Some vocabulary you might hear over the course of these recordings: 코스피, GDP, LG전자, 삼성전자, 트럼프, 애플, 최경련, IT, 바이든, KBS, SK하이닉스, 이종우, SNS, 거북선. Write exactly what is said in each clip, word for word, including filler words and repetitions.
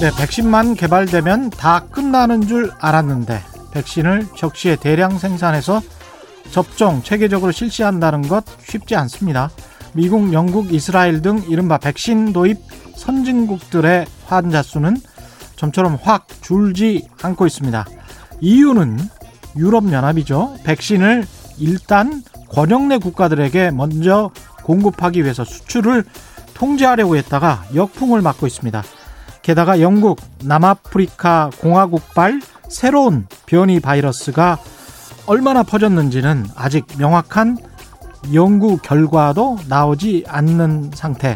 네, 백신만 개발되면 다 끝나는 줄 알았는데 백신을 적시에 대량 생산해서 접종 체계적으로 실시한다는 것 쉽지 않습니다. 미국, 영국, 이스라엘 등 이른바 백신 도입 선진국들의 환자 수는 점처럼 확 줄지 않고 있습니다. 이유는 유럽연합이죠. 백신을 일단 권역 내 국가들에게 먼저 공급하기 위해서 수출을 통제하려고 했다가 역풍을 맞고 있습니다. 게다가 영국, 남아프리카 공화국발 새로운 변이 바이러스가 얼마나 퍼졌는지는 아직 명확한 연구 결과도 나오지 않는 상태.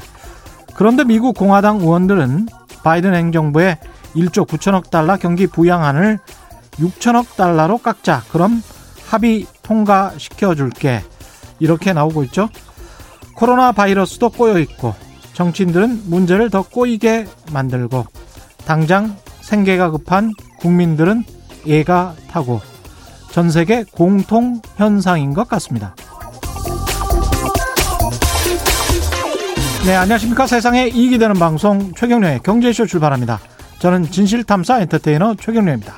그런데 미국 공화당 의원들은 바이든 행정부의 일조 구천억 달러 경기 부양안을 육천억 달러로 깎자, 그럼 합의 통과시켜줄게, 이렇게 나오고 있죠. 코로나 바이러스도 꼬여있고 정치인들은 문제를 더 꼬이게 만들고 당장 생계가 급한 국민들은 애가 타고 전세계 공통 현상인 것 같습니다. 네, 안녕하십니까. 세상에 이익이 되는 방송 최경련의 경제쇼 출발합니다. 저는 진실탐사 엔터테이너 최경련입니다.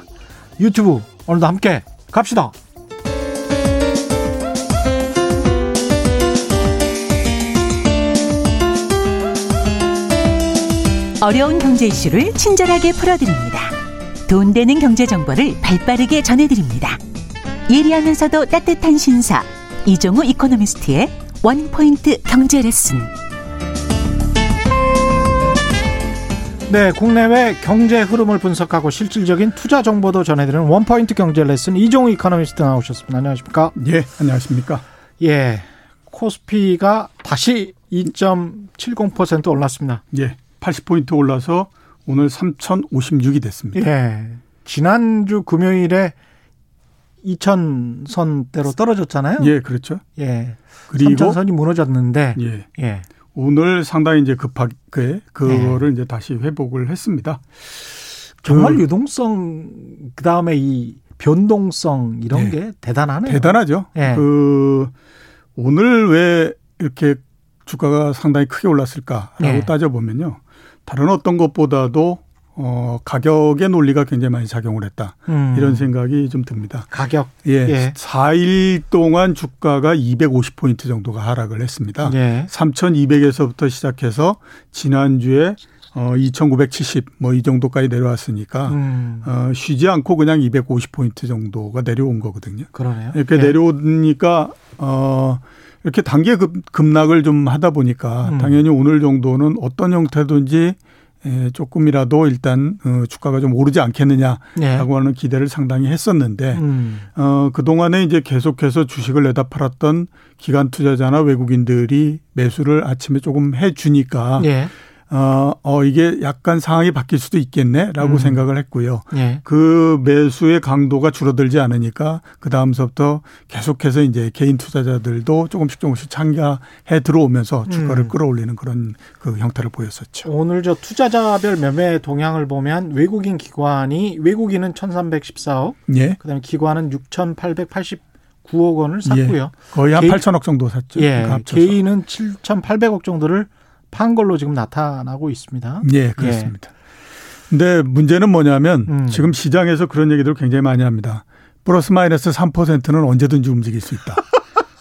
유튜브 오늘도 함께 갑시다. 어려운 경제 이슈를 친절하게 풀어드립니다. 돈 되는 경제 정보를 발빠르게 전해드립니다. 예리하면서도 따뜻한 신사 이종우 이코노미스트의 원포인트 경제 레슨. 네, 국내외 경제 흐름을 분석하고 실질적인 투자 정보도 전해드리는 원포인트 경제 레슨, 이종우 이코노미스트 나오셨습니다. 안녕하십니까? 예, 안녕하십니까? 예, 코스피가 다시 이 점 칠공 퍼센트 올랐습니다. 예, 팔십 포인트 올라서 오늘 삼천오십육이 됐습니다. 예, 지난주 금요일에 이천 선대로 떨어졌잖아요. 예, 그렇죠. 예, 그리고 삼천 선이 무너졌는데, 예, 예, 오늘 상당히 이제 급하게 그거를, 예, 이제 다시 회복을 했습니다. 정말 그, 유동성, 그 다음에 이 변동성 이런, 예, 게 대단하네요. 대단하죠. 예. 그 오늘 왜 이렇게 주가가 상당히 크게 올랐을까라고, 예, 따져보면요, 다른 어떤 것보다도 어, 가격의 논리가 굉장히 많이 작용을 했다, 음, 이런 생각이 좀 듭니다. 가격. 예, 예. 사 일 동안 주가가 이백오십 포인트 정도가 하락을 했습니다. 예. 삼천이백에서부터 시작해서 지난주에 어, 이천구백칠십 뭐 이 정도까지 내려왔으니까, 음, 어, 쉬지 않고 그냥 이백오십 포인트 정도가 내려온 거거든요. 그러네요. 이렇게, 예, 내려오니까 어, 이렇게 단계 급락을 좀 하다 보니까, 음, 당연히 오늘 정도는 어떤 형태든지 조금이라도 일단 주가가 좀 오르지 않겠느냐라고, 네, 하는 기대를 상당히 했었는데, 음, 어, 그동안에 이제 계속해서 주식을 내다 팔았던 기관 투자자나 외국인들이 매수를 아침에 조금 해 주니까, 네, 어, 어, 이게 약간 상황이 바뀔 수도 있겠네라고, 음, 생각을 했고요. 네. 그 매수의 강도가 줄어들지 않으니까 그 다음서부터 계속해서 이제 개인 투자자들도 조금씩 조금씩 참가해 들어오면서 주가를, 음, 끌어올리는 그런 그 형태를 보였었죠. 오늘 저 투자자별 매매 동향을 보면 외국인 기관이, 외국인은 천삼백십사억, 예, 그다음에 기관은 육천팔백팔십구억 원을 샀고요. 예. 거의 한 개인, 팔천억 정도 샀죠. 예. 그러니까 개인은 칠천팔백억 정도를 판 걸로 지금 나타나고 있습니다. 예, 그렇습니다. 그런데, 예, 문제는 뭐냐면, 음, 지금 시장에서 그런 얘기들을 굉장히 많이 합니다. 플러스 마이너스 삼 퍼센트는 언제든지 움직일 수 있다.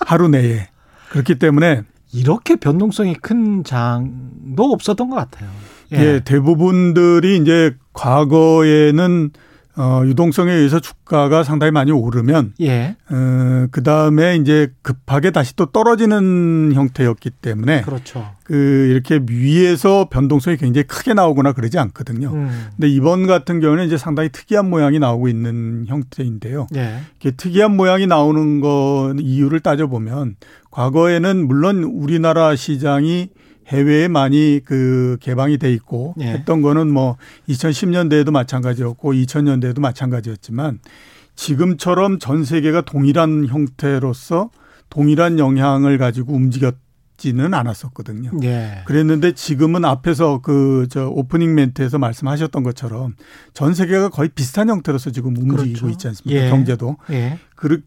하루 내에. 그렇기 때문에 이렇게 변동성이 큰 장도 없었던 것 같아요. 예, 예, 대부분들이 이제 과거에는 어, 유동성에 의해서 주가가 상당히 많이 오르면, 예, 어, 그 다음에 이제 급하게 다시 또 떨어지는 형태였기 때문에, 그렇죠, 그 이렇게 위에서 변동성이 굉장히 크게 나오거나 그러지 않거든요. 음. 근데 이번 같은 경우는 이제 상당히 특이한 모양이 나오고 있는 형태인데요. 예. 이렇게 특이한 모양이 나오는 거 이유를 따져보면 과거에는 물론 우리나라 시장이 해외에 많이 그 개방이 돼 있고, 예, 했던 거는 뭐 이천십 년대에도 마찬가지였고 이천 년대에도 마찬가지였지만 지금처럼 전 세계가 동일한 형태로서 동일한 영향을 가지고 움직였지는 않았었거든요. 예. 그랬는데 지금은 앞에서 그 저 오프닝 멘트에서 말씀하셨던 것처럼 전 세계가 거의 비슷한 형태로서 지금 움직이고, 그렇죠, 있지 않습니까? 예. 경제도. 예. 그렇게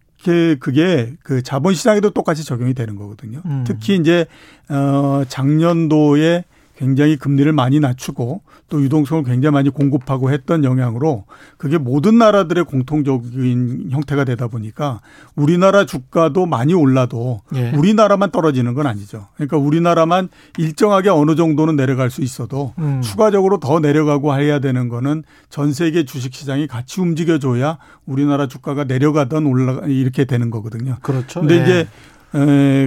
그게 그 자본시장에도 똑같이 적용이 되는 거거든요. 음. 특히 이제 어 작년도에 굉장히 금리를 많이 낮추고 또 유동성을 굉장히 많이 공급하고 했던 영향으로 그게 모든 나라들의 공통적인 형태가 되다 보니까 우리나라 주가도 많이 올라도 예. 우리나라만 떨어지는 건 아니죠. 그러니까 우리나라만 일정하게 어느 정도는 내려갈 수 있어도 음. 추가적으로 더 내려가고 해야 되는 거는 전 세계 주식시장이 같이 움직여줘야 우리나라 주가가 내려가던 올라가 이렇게 되는 거거든요. 그렇죠. 근데 예. 이제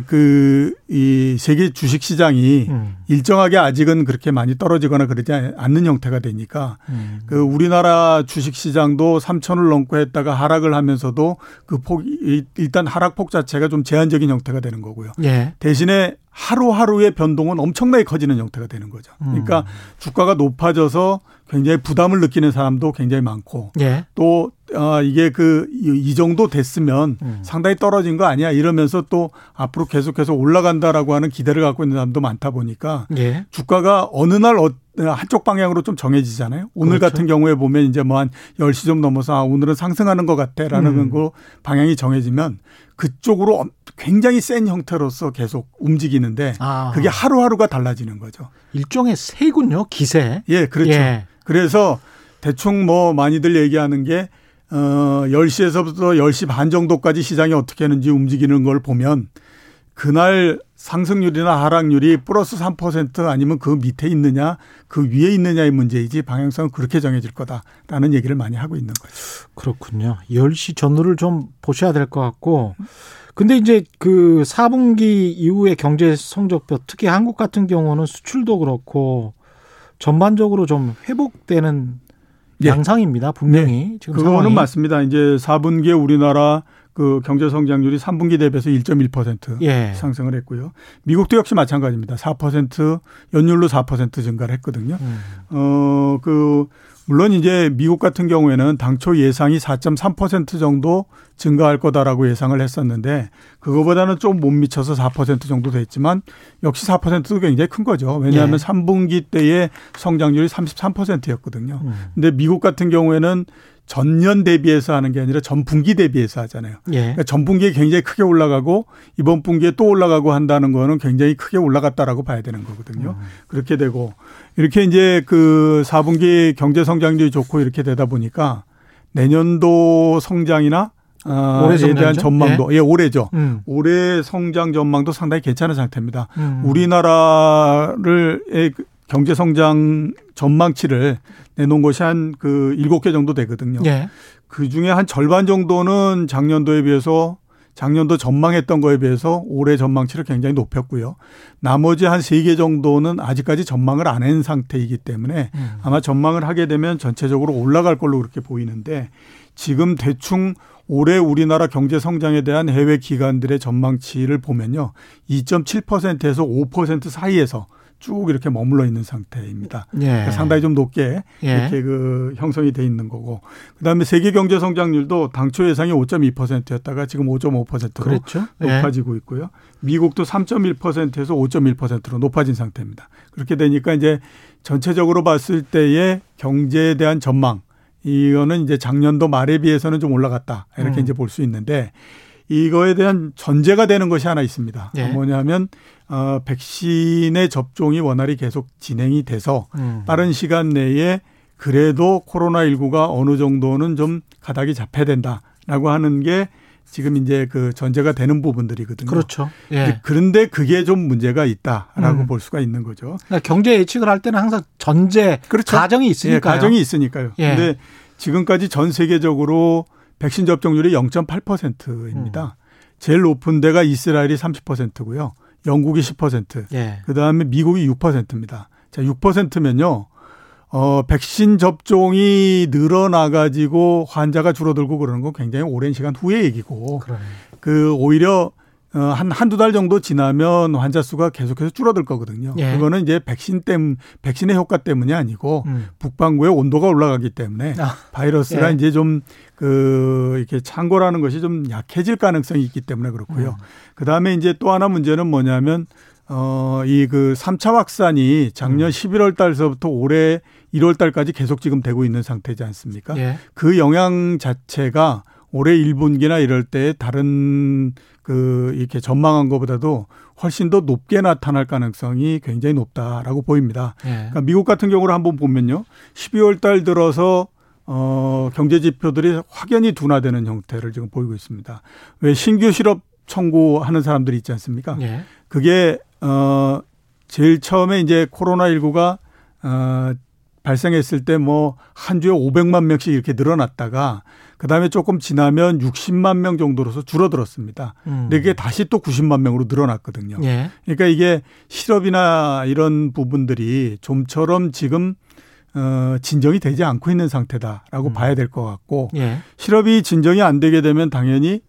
그 이 세계 주식 시장이 음. 일정하게 아직은 그렇게 많이 떨어지거나 그러지 않는 형태가 되니까 음. 그 우리나라 주식 시장도 삼천을 넘고 했다가 하락을 하면서도 그 폭이 일단 하락폭 자체가 좀 제한적인 형태가 되는 거고요. 예. 대신에 하루하루의 변동은 엄청나게 커지는 형태가 되는 거죠. 그러니까 음. 주가가 높아져서 굉장히 부담을 느끼는 사람도 굉장히 많고 예. 또 아, 이게 그 이 정도 됐으면 음. 상당히 떨어진 거 아니야 이러면서 또 앞으로 계속해서 올라간다라고 하는 기대를 갖고 있는 사람도 많다 보니까 예. 주가가 어느 날 한쪽 방향으로 좀 정해지잖아요. 오늘 그렇죠. 같은 경우에 보면 이제 뭐 한 열 시 좀 넘어서 아, 오늘은 상승하는 것 같아라는 음. 거 방향이 정해지면 그쪽으로 굉장히 센 형태로서 계속 움직이는데 아. 그게 하루하루가 달라지는 거죠. 일종의 새군요. 기세. 예, 그렇죠. 예. 그래서 대충 뭐 많이들 얘기하는 게 어, 열 시에서부터 열 시 반 정도까지 시장이 어떻게 하는지 움직이는 걸 보면 그날 상승률이나 하락률이 플러스 삼 퍼센트 아니면 그 밑에 있느냐 그 위에 있느냐의 문제이지 방향성은 그렇게 정해질 거다라는 얘기를 많이 하고 있는 거죠. 그렇군요. 열 시 전후를 좀 보셔야 될 것 같고 근데 이제 그 사 분기 이후의 경제 성적표 특히 한국 같은 경우는 수출도 그렇고 전반적으로 좀 회복되는 네. 양상입니다. 분명히. 네. 지금 그거는 상황이. 맞습니다. 이제 사 분기에 우리나라 그 경제 성장률이 삼 분기 대비해서 일 점 일 퍼센트 예. 상승을 했고요. 미국도 역시 마찬가지입니다. 사 퍼센트 연율로 사 퍼센트 증가를 했거든요. 음. 어, 그 물론 이제 미국 같은 경우에는 당초 예상이 사 점 삼 퍼센트 정도 증가할 거다라고 예상을 했었는데 그거보다는 좀 못 미쳐서 사 퍼센트 정도 됐지만 역시 사 퍼센트도 굉장히 큰 거죠. 왜냐하면 예. 삼 분기 때의 성장률이 삼십삼 퍼센트였거든요. 그런데 음. 미국 같은 경우에는 전년 대비해서 하는 게 아니라 전분기 대비해서 하잖아요. 예. 그러니까 전분기에 굉장히 크게 올라가고 이번 분기에 또 올라가고 한다는 거는 굉장히 크게 올라갔다라고 봐야 되는 거거든요. 음. 그렇게 되고 이렇게 이제 그 사 분기 경제 성장률이 좋고 이렇게 되다 보니까 내년도 성장이나 아, 에 대한 전망도 예, 예 올해죠. 음. 올해 성장 전망도 상당히 괜찮은 상태입니다. 음. 우리나라를 경제 성장 전망치를 내놓은 것이 한 그 일곱 개 정도 되거든요. 예. 그 중에 한 절반 정도는 작년도에 비해서 작년도 전망했던 거에 비해서 올해 전망치를 굉장히 높였고요. 나머지 한 세 개 정도는 아직까지 전망을 안 한 상태이기 때문에 음. 아마 전망을 하게 되면 전체적으로 올라갈 걸로 그렇게 보이는데 지금 대충 올해 우리나라 경제 성장에 대한 해외 기관들의 전망치를 보면요. 이 점 칠 퍼센트에서 오 퍼센트 사이에서 쭉 이렇게 머물러 있는 상태입니다. 예. 그러니까 상당히 좀 높게 예. 이렇게 그 형성이 돼 있는 거고. 그다음에 세계 경제 성장률도 당초 예상이 오 점 이 퍼센트였다가 지금 오 점 오 퍼센트로 그렇죠? 높아지고 예. 있고요. 미국도 삼 점 일 퍼센트에서 오 점 일 퍼센트로 높아진 상태입니다. 그렇게 되니까 이제 전체적으로 봤을 때의 경제에 대한 전망 이거는 이제 작년도 말에 비해서는 좀 올라갔다 이렇게 음. 이제 볼 수 있는데. 이거에 대한 전제가 되는 것이 하나 있습니다. 예. 뭐냐면 어, 백신의 접종이 원활히 계속 진행이 돼서 음. 빠른 시간 내에 그래도 코로나십구가 어느 정도는 좀 가닥이 잡혀야 된다라고 하는 게 지금 이제 그 전제가 되는 부분들이거든요. 그렇죠. 예. 그런데 그게 좀 문제가 있다라고 음. 볼 수가 있는 거죠. 그러니까 경제 예측을 할 때는 항상 전제, 그렇죠. 가정이 있으니까요. 예, 가정이 있으니까요. 그런데 예. 지금까지 전 세계적으로 백신 접종률이 영 점 팔 퍼센트입니다. 음. 제일 높은 데가 이스라엘이 삼십 퍼센트고요. 영국이 십 퍼센트. 예. 그다음에 미국이 육 퍼센트입니다. 자, 육 퍼센트면요. 어, 백신 접종이 늘어나 가지고 환자가 줄어들고 그러는 건 굉장히 오랜 시간 후의 얘기고. 그러네. 그 오히려 한, 한두 달 정도 지나면 환자 수가 계속해서 줄어들 거거든요. 예. 그거는 이제 백신 땜, 백신의 효과 때문이 아니고 음. 북반구의 온도가 올라가기 때문에 아. 바이러스가 예. 이제 좀 그, 이렇게 창궐하는 것이 좀 약해질 가능성이 있기 때문에 그렇고요. 음. 그 다음에 이제 또 하나 문제는 뭐냐면 어, 이 그 삼 차 확산이 작년 십일월 달서부터 올해 일월 달까지 계속 지금 되고 있는 상태지 않습니까? 예. 그 영향 자체가 올해 일 분기나 이럴 때 다른 그 이렇게 전망한 것보다도 훨씬 더 높게 나타날 가능성이 굉장히 높다라고 보입니다. 예. 그러니까 미국 같은 경우를 한번 보면요, 십이월 달 들어서 어, 경제 지표들이 확연히 둔화되는 형태를 지금 보이고 있습니다. 왜 신규 실업 청구하는 사람들이 있지 않습니까? 예. 그게 어, 제일 처음에 이제 코로나십구가 어, 발생했을 때 뭐 한 주에 오백만 명씩 이렇게 늘어났다가 그다음에 조금 지나면 육십만 명 정도로서 줄어들었습니다. 음. 근데 그게 다시 또 구십만 명으로 늘어났거든요. 예. 그러니까 이게 실업이나 이런 부분들이 좀처럼 지금 어, 진정이 되지 않고 있는 상태다라고 음. 봐야 될 것 같고 예. 실업이 진정이 안 되게 되면 당연히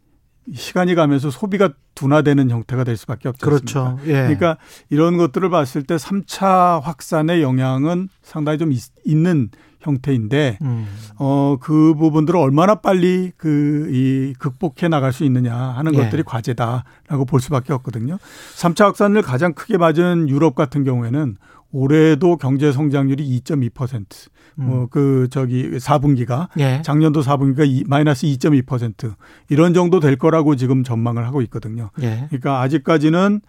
시간이 가면서 소비가 둔화되는 형태가 될 수밖에 없지 않습니까? 그렇죠. 예. 그러니까 이런 것들을 봤을 때 삼 차 확산의 영향은 상당히 좀 있, 있는 형태인데 음. 어, 그 부분들을 얼마나 빨리 그, 이, 극복해 나갈 수 있느냐 하는 예. 것들이 과제다라고 볼 수밖에 없거든요. 삼 차 확산을 가장 크게 맞은 유럽 같은 경우에는 올해도 경제 성장률이 이 점 이 퍼센트. 음. 뭐 그 저기 사 분기가 예. 작년도 사 분기가 마이너스 이 점 이 퍼센트 이런 정도 될 거라고 지금 전망을 하고 있거든요. 예. 그러니까 아직까지는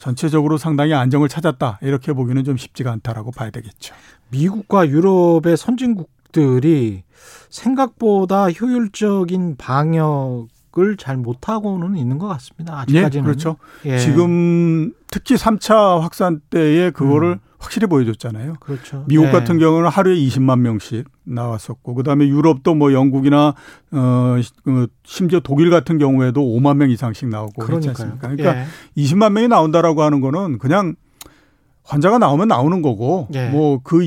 전체적으로 상당히 안정을 찾았다 이렇게 보기는 좀 쉽지가 않다라고 봐야 되겠죠. 미국과 유럽의 선진국들이 생각보다 효율적인 방역 잘 못하고는 있는 것 같습니다. 아직까지는. 예, 그렇죠. 예. 지금 특히 삼 차 확산 때에 그거를 음. 확실히 보여줬잖아요. 그렇죠. 미국 예. 같은 경우는 하루에 이십만 명씩 나왔었고 그다음에 유럽도 뭐 영국이나 어, 심지어 독일 같은 경우에도 오만 명 이상씩 나오고 그렇지 않습니까? 그러니까 예. 이십만 명이 나온다라고 하는 거는 그냥 환자가 나오면 나오는 거고 예. 뭐 그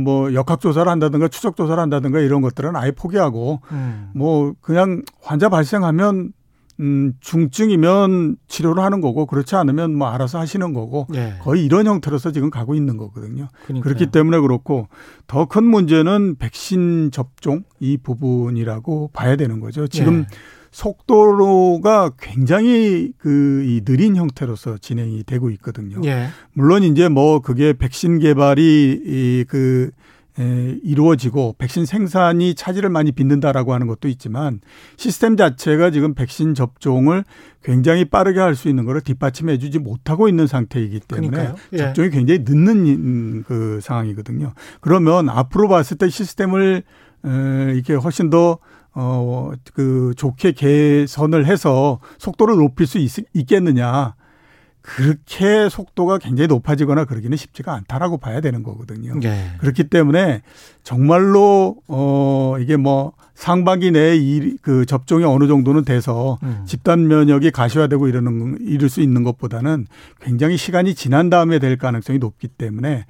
뭐 역학조사를 한다든가 추적조사를 한다든가 이런 것들은 아예 포기하고 음. 뭐 그냥 환자 발생하면 음 중증이면 치료를 하는 거고 그렇지 않으면 뭐 알아서 하시는 거고 예. 거의 이런 형태로서 지금 가고 있는 거거든요. 그러니까요. 그렇기 때문에 그렇고 더 큰 문제는 백신 접종 이 부분이라고 봐야 되는 거죠. 지금 예. 속도로가 굉장히 그 이 느린 형태로서 진행이 되고 있거든요. 예. 물론 이제 뭐 그게 백신 개발이 이 그 에 이루어지고 백신 생산이 차질을 많이 빚는다라고 하는 것도 있지만 시스템 자체가 지금 백신 접종을 굉장히 빠르게 할 수 있는 걸 뒷받침해 주지 못하고 있는 상태이기 때문에 예. 접종이 굉장히 늦는 그 상황이거든요. 그러면 앞으로 봤을 때 시스템을 에 이렇게 훨씬 더 어, 그, 좋게 개선을 해서 속도를 높일 수 있, 있겠느냐. 그렇게 속도가 굉장히 높아지거나 그러기는 쉽지가 않다라고 봐야 되는 거거든요. 네. 그렇기 때문에 정말로, 어, 이게 뭐 상반기 내에 이, 그 접종이 어느 정도는 돼서 음. 집단 면역이 가시화되고 이러는, 이럴 수 있는 것보다는 굉장히 시간이 지난 다음에 될 가능성이 높기 때문에,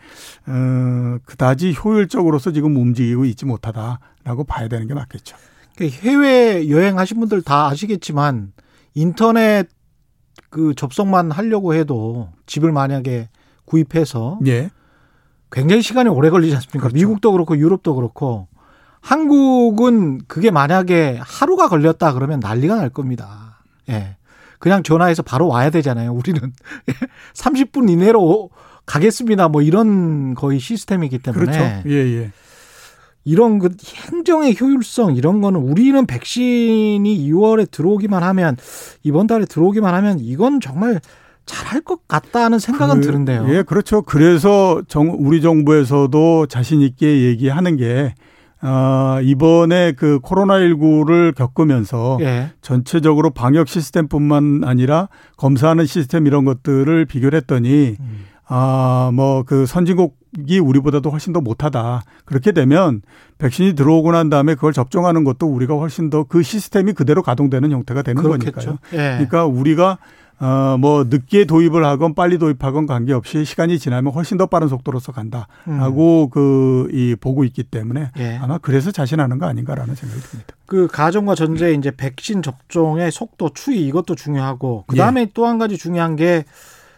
어, 그다지 효율적으로서 지금 움직이고 있지 못하다라고 봐야 되는 게 맞겠죠. 해외 여행하신 분들 다 아시겠지만 인터넷 그 접속만 하려고 해도 집을 만약에 구입해서 예. 굉장히 시간이 오래 걸리지 않습니까? 그렇죠. 미국도 그렇고 유럽도 그렇고 한국은 그게 만약에 하루가 걸렸다 그러면 난리가 날 겁니다. 예. 그냥 전화해서 바로 와야 되잖아요. 우리는 삼십 분 이내로 가겠습니다. 뭐 이런 거의 시스템이기 때문에. 그렇죠. 예, 예. 이런 그 행정의 효율성 이런 거는 우리는 백신이 이월에 들어오기만 하면 이번 달에 들어오기만 하면 이건 정말 잘할 것 같다는 생각은 그, 드는데요. 예, 그렇죠. 그래서 정, 우리 정부에서도 자신 있게 얘기하는 게 어, 이번에 그 코로나십구를 겪으면서 예. 전체적으로 방역 시스템뿐만 아니라 검사하는 시스템 이런 것들을 비교를 했더니 음. 아, 뭐 그 선진국이 우리보다도 훨씬 더 못하다. 그렇게 되면 백신이 들어오고 난 다음에 그걸 접종하는 것도 우리가 훨씬 더 그 시스템이 그대로 가동되는 형태가 되는 그렇겠죠. 거니까요. 예. 그러니까 우리가 어, 뭐 늦게 도입을 하건 빨리 도입하건 관계없이 시간이 지나면 훨씬 더 빠른 속도로서 간다라고 음. 그 이 보고 있기 때문에 예. 아마 그래서 자신하는 거 아닌가라는 생각이 듭니다. 그 가정과 전제 이제 백신 접종의 속도, 추이 이것도 중요하고 그 다음에 예. 또 한 가지 중요한 게.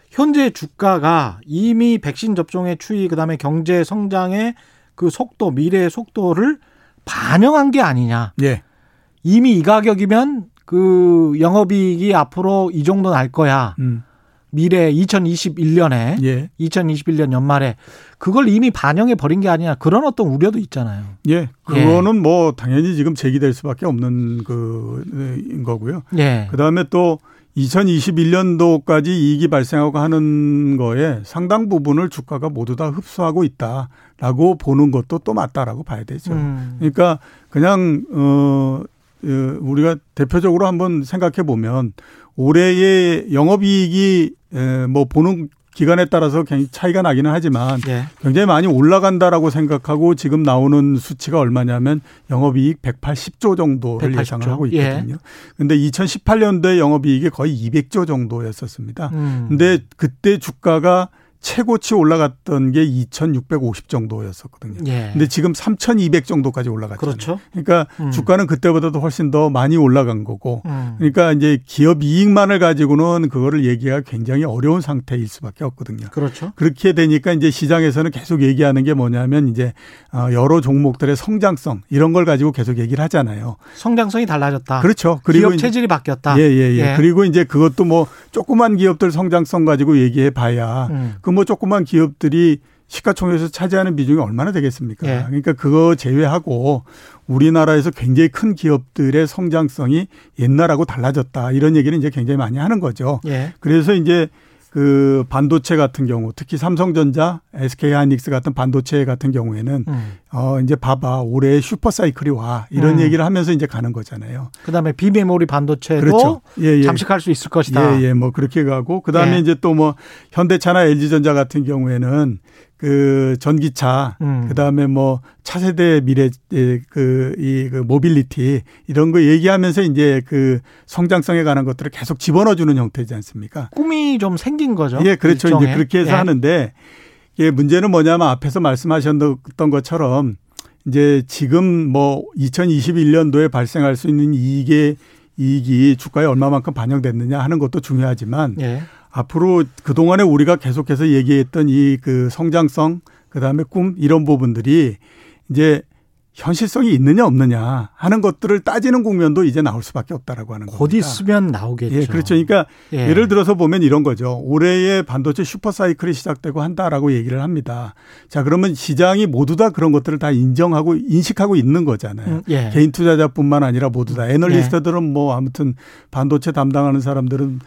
현재 주가가 이미 백신 접종의 추이 그다음에 경제 성장의 그 속도 미래의 속도를 반영한 게 아니냐. 예. 이미 이 가격이면 그 영업이익이 앞으로 이 정도 날 거야. 음. 미래 이천이십일 년에 예. 이천이십일 년 연말에 그걸 이미 반영해 버린 게 아니냐 그런 어떤 우려도 있잖아요. 예, 그거는 예. 뭐 당연히 지금 제기될 수밖에 없는 그인 거고요. 예. 그 다음에 또 이천이십일 년도까지 이익이 발생하고 하는 거에 상당 부분을 주가가 모두 다 흡수하고 있다라고 보는 것도 또 맞다라고 봐야 되죠. 음. 그러니까 그냥 어. 우리가 대표적으로 한번 생각해 보면 올해의 영업이익이 뭐 보는 기간에 따라서 굉장히 차이가 나기는 하지만 예. 굉장히 많이 올라간다라고 생각하고 지금 나오는 수치가 얼마냐면 영업이익 백팔십 조 정도를 백팔십 조. 예상을 하고 있거든요. 그런데 예. 이천십팔 년도에 영업이익이 거의 이백 조 정도였었습니다. 그런데 음. 그때 주가가 최고치 올라갔던 게 이천육백오십 정도였었거든요. 그런데 예. 지금 삼천이백 정도까지 올라갔잖아요. 그렇죠? 그러니까 음. 주가는 그때보다도 훨씬 더 많이 올라간 거고. 음. 그러니까 이제 기업 이익만을 가지고는 그거를 얘기하기가 굉장히 어려운 상태일 수밖에 없거든요. 그렇죠. 그렇게 되니까 이제 시장에서는 계속 얘기하는 게 뭐냐면 이제 여러 종목들의 성장성 이런 걸 가지고 계속 얘기를 하잖아요. 성장성이 달라졌다. 그렇죠. 그리고 기업 체질이 바뀌었다. 예예예. 예, 예. 예. 그리고 이제 그것도 뭐 조그만 기업들 성장성 가지고 얘기해 봐야. 음. 그 뭐 조그만 기업들이 시가총액에서 차지하는 비중이 얼마나 되겠습니까? 예. 그러니까 그거 제외하고 우리나라에서 굉장히 큰 기업들의 성장성이 옛날하고 달라졌다 이런 얘기를 이제 굉장히 많이 하는 거죠. 예. 그래서 이제 그 반도체 같은 경우 특히 삼성전자, 에스케이하이닉스 같은 반도체 같은 경우에는 음. 어 이제 봐봐 올해 슈퍼사이클이 와 이런 음. 얘기를 하면서 이제 가는 거잖아요. 그다음에 비메모리 반도체도 그렇죠. 예, 예. 잠식할 수 있을 것이다. 예예. 예. 뭐 그렇게 가고 그다음에 예. 이제 또 뭐 현대차나 엘지전자 같은 경우에는 그 전기차, 음. 그다음에 뭐 차세대 미래 그 이 그 모빌리티 이런 거 얘기하면서 이제 그 성장성에 관한 것들을 계속 집어넣어주는 형태지 않습니까? 꿈이 좀 생긴 거죠. 예, 그렇죠. 일종의. 이제 그렇게 해서 예. 하는데 예, 문제는 뭐냐면 앞에서 말씀하셨던 것처럼 이제 지금 뭐 이천이십일 년도에 발생할 수 있는 이익의 이익이 주가에 얼마만큼 반영됐느냐 하는 것도 중요하지만. 예. 앞으로 그동안에 우리가 계속해서 얘기했던 이 그 성장성, 그 다음에 꿈 이런 부분들이 이제 현실성이 있느냐 없느냐 하는 것들을 따지는 국면도 이제 나올 수밖에 없다라고 하는 거죠. 곧 있으면 나오겠죠. 예, 그렇죠. 그러니까 예. 예를 들어서 보면 이런 거죠. 올해의 반도체 슈퍼사이클이 시작되고 한다라고 얘기를 합니다. 자, 그러면 시장이 모두 다 그런 것들을 다 인정하고 인식하고 있는 거잖아요. 음, 예. 개인 투자자뿐만 아니라 모두 다. 애널리스트들은 예. 뭐 아무튼 반도체 담당하는 사람들은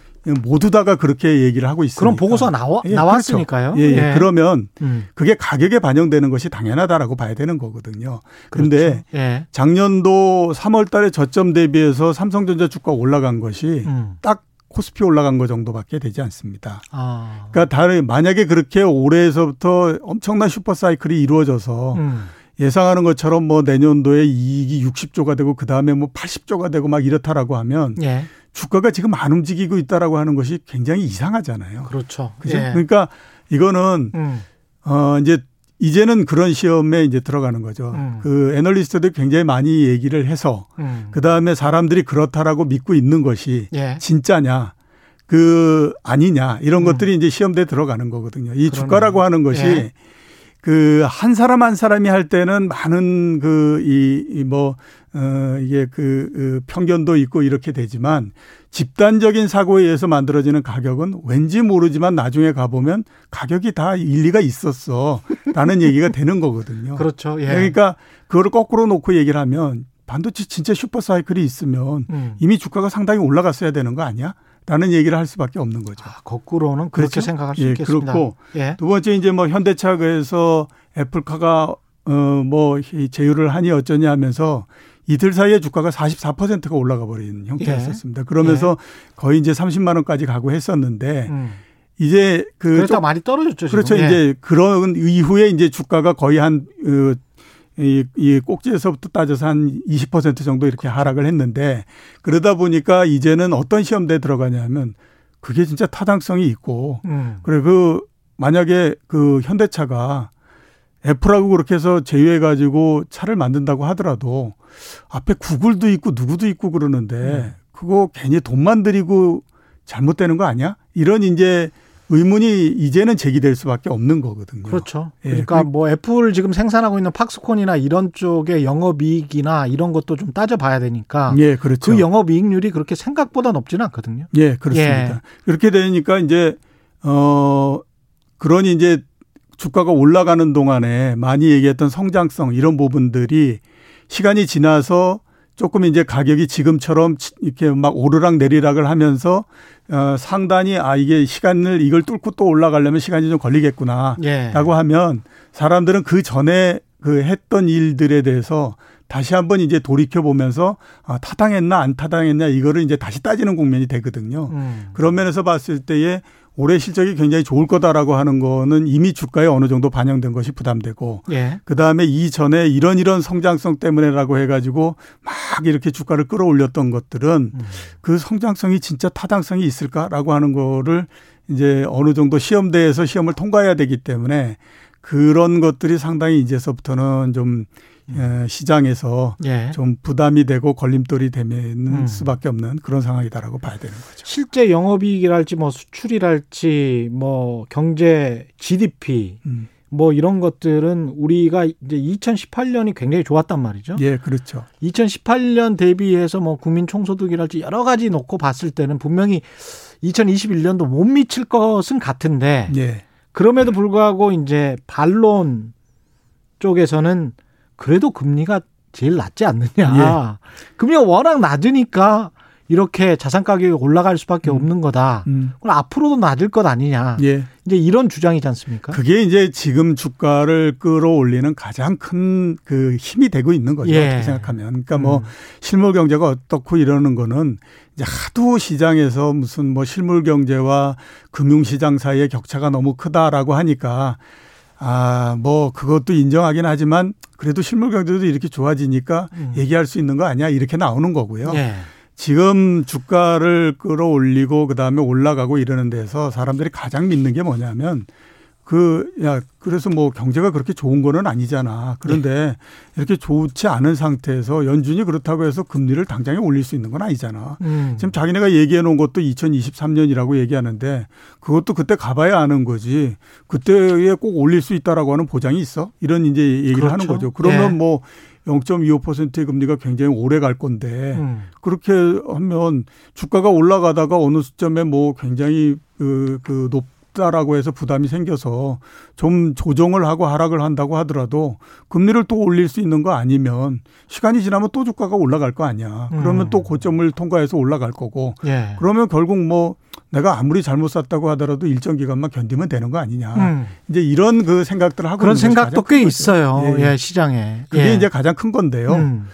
모두 다가 그렇게 얘기를 하고 있습니다. 그럼 보고서 나와, 예, 나왔으니까요. 그렇죠. 예, 예. 그러면 음. 그게 가격에 반영되는 것이 당연하다라고 봐야 되는 거거든요. 그런데 그렇죠. 예. 작년도 삼월 달에 저점 대비해서 삼성전자 주가 올라간 것이 음. 딱 코스피 올라간 거 정도밖에 되지 않습니다. 아. 그러니까 다른 만약에 그렇게 올해에서부터 엄청난 슈퍼사이클이 이루어져서 음. 예상하는 것처럼 뭐 내년도에 이익이 육십 조가 되고 그다음에 뭐 팔십 조가 되고 막 이렇다라고 하면 예. 주가가 지금 안 움직이고 있다라고 하는 것이 굉장히 이상하잖아요. 그렇죠. 그죠? 예. 그러니까 이거는 음. 어 이제 이제는 그런 시험에 이제 들어가는 거죠. 음. 그 애널리스트들이 굉장히 많이 얘기를 해서 음. 그다음에 사람들이 그렇다라고 믿고 있는 것이 예. 진짜냐? 그 아니냐? 이런 음. 것들이 이제 시험대에 들어가는 거거든요. 이 그러네요. 주가라고 하는 것이 예. 그, 한 사람 한 사람이 할 때는 많은 그, 이, 이 뭐, 어, 이게 그, 편견도 있고 이렇게 되지만 집단적인 사고에 의해서 만들어지는 가격은 왠지 모르지만 나중에 가보면 가격이 다 일리가 있었어. 라는 얘기가 되는 거거든요. 그렇죠. 예. 그러니까 그거를 거꾸로 놓고 얘기를 하면 반도체 진짜 슈퍼사이클이 있으면 음. 이미 주가가 상당히 올라갔어야 되는 거 아니야? 라는 얘기를 할 수밖에 없는 거죠. 아, 거꾸로는 그렇게 그렇죠? 생각할 수 예, 있겠습니다. 그렇고 예. 두 번째 이제 뭐 현대차에서 애플카가 어, 뭐 제휴를 하니 어쩌냐 하면서 이틀 사이에 주가가 사십사 퍼센트가 올라가 버린 형태였었습니다. 그러면서 예. 거의 이제 삼십만 원까지 가고 했었는데 음. 이제 그 그랬다 많이 떨어졌죠. 지금. 그렇죠. 예. 이제 그런 이후에 이제 주가가 거의 한 어, 이, 이 꼭지에서부터 따져서 한 이십 퍼센트 정도 이렇게 하락을 했는데 그러다 보니까 이제는 어떤 시험대에 들어가냐면 그게 진짜 타당성이 있고 음. 그래 그 만약에 그 현대차가 애플하고 그렇게 해서 제휴해 가지고 차를 만든다고 하더라도 앞에 구글도 있고 누구도 있고 그러는데 음. 그거 괜히 돈만 들이고 잘못되는 거 아니야? 이런 이제 의문이 이제는 제기될 수밖에 없는 거거든요. 그렇죠. 그러니까 예. 뭐 애플 지금 생산하고 있는 팍스콘이나 이런 쪽의 영업이익이나 이런 것도 좀 따져봐야 되니까. 예, 그렇죠. 그 영업이익률이 그렇게 생각보다 높지는 않거든요. 예, 그렇습니다. 예. 그렇게 되니까 이제 어, 그러니 이제 주가가 올라가는 동안에 많이 얘기했던 성장성 이런 부분들이 시간이 지나서 조금 이제 가격이 지금처럼 이렇게 막 오르락 내리락을 하면서 어, 상단이 아 이게 시간을 이걸 뚫고 또 올라가려면 시간이 좀 걸리겠구나라고 예. 하면 사람들은 그 전에 그 했던 일들에 대해서 다시 한번 이제 돌이켜 보면서 아, 타당했나 안 타당했나 이거를 이제 다시 따지는 국면이 되거든요. 음. 그런 면에서 봤을 때에 올해 실적이 굉장히 좋을 거다라고 하는 거는 이미 주가에 어느 정도 반영된 것이 부담되고 예. 그다음에 이전에 이런 이런 성장성 때문에라고 해가지고 막 이렇게 주가를 끌어올렸던 것들은 음. 그 성장성이 진짜 타당성이 있을까라고 하는 거를 이제 어느 정도 시험대에서 시험을 통과해야 되기 때문에 그런 것들이 상당히 이제서부터는 좀 시장에서 예. 좀 부담이 되고 걸림돌이 되는 음. 수밖에 없는 그런 상황이다라고 봐야 되는 거죠. 실제 영업이익이랄지 뭐 수출이랄지 뭐 경제 지디피 음. 뭐 이런 것들은 우리가 이제 이천십팔 년이 굉장히 좋았단 말이죠. 예, 그렇죠. 이천십팔 년 대비해서 뭐 국민 총소득이랄지 여러 가지 놓고 봤을 때는 분명히 이천이십일 년도 못 미칠 것은 같은데 예. 그럼에도 불구하고 이제 반론 쪽에서는 그래도 금리가 제일 낮지 않느냐. 예. 금리가 워낙 낮으니까 이렇게 자산 가격이 올라갈 수밖에 음. 없는 거다. 음. 그럼 앞으로도 낮을 것 아니냐. 예. 이제 이런 주장이지 않습니까? 그게 이제 지금 주가를 끌어올리는 가장 큰 그 힘이 되고 있는 거죠. 예. 어떻게 생각하면. 그러니까 뭐 음. 실물 경제가 어떻고 이러는 거는 이제 하도 시장에서 무슨 뭐 실물 경제와 금융 시장 사이의 격차가 너무 크다라고 하니까 아, 뭐 그것도 인정하긴 하지만 그래도 실물 경제도 이렇게 좋아지니까 음. 얘기할 수 있는 거 아니야? 이렇게 나오는 거고요. 예. 지금 주가를 끌어올리고 그다음에 올라가고 이러는 데서 사람들이 가장 믿는 게 뭐냐면 그 야 그래서 뭐 경제가 그렇게 좋은 거는 아니잖아. 그런데 네. 이렇게 좋지 않은 상태에서 연준이 그렇다고 해서 금리를 당장에 올릴 수 있는 건 아니잖아. 음. 지금 자기네가 얘기해 놓은 것도 이천이십삼 년이라고 얘기하는데 그것도 그때 가봐야 아는 거지. 그때에 꼭 올릴 수 있다라고 하는 보장이 있어? 이런 이제 얘기를 그렇죠. 하는 거죠. 그러면 네. 뭐 영 점 이오 퍼센트의 금리가 굉장히 오래 갈 건데 음. 그렇게 하면 주가가 올라가다가 어느 시점에 뭐 굉장히 그, 그 높 라고 해서 부담이 생겨서 좀 조정을 하고 하락을 한다고 하더라도 금리를 또 올릴 수 있는 거 아니면 시간이 지나면 또 주가가 올라갈 거 아니야. 그러면 음. 또 고점을 통과해서 올라갈 거고 예. 그러면 결국 뭐 내가 아무리 잘못 샀다고 하더라도 일정 기간만 견디면 되는 거 아니냐. 음. 이제 이런 그 생각들을 하고 그런 있는 생각도 꽤 있어요. 예. 예, 시장에. 그게 예. 이제 가장 큰 건데요. 음.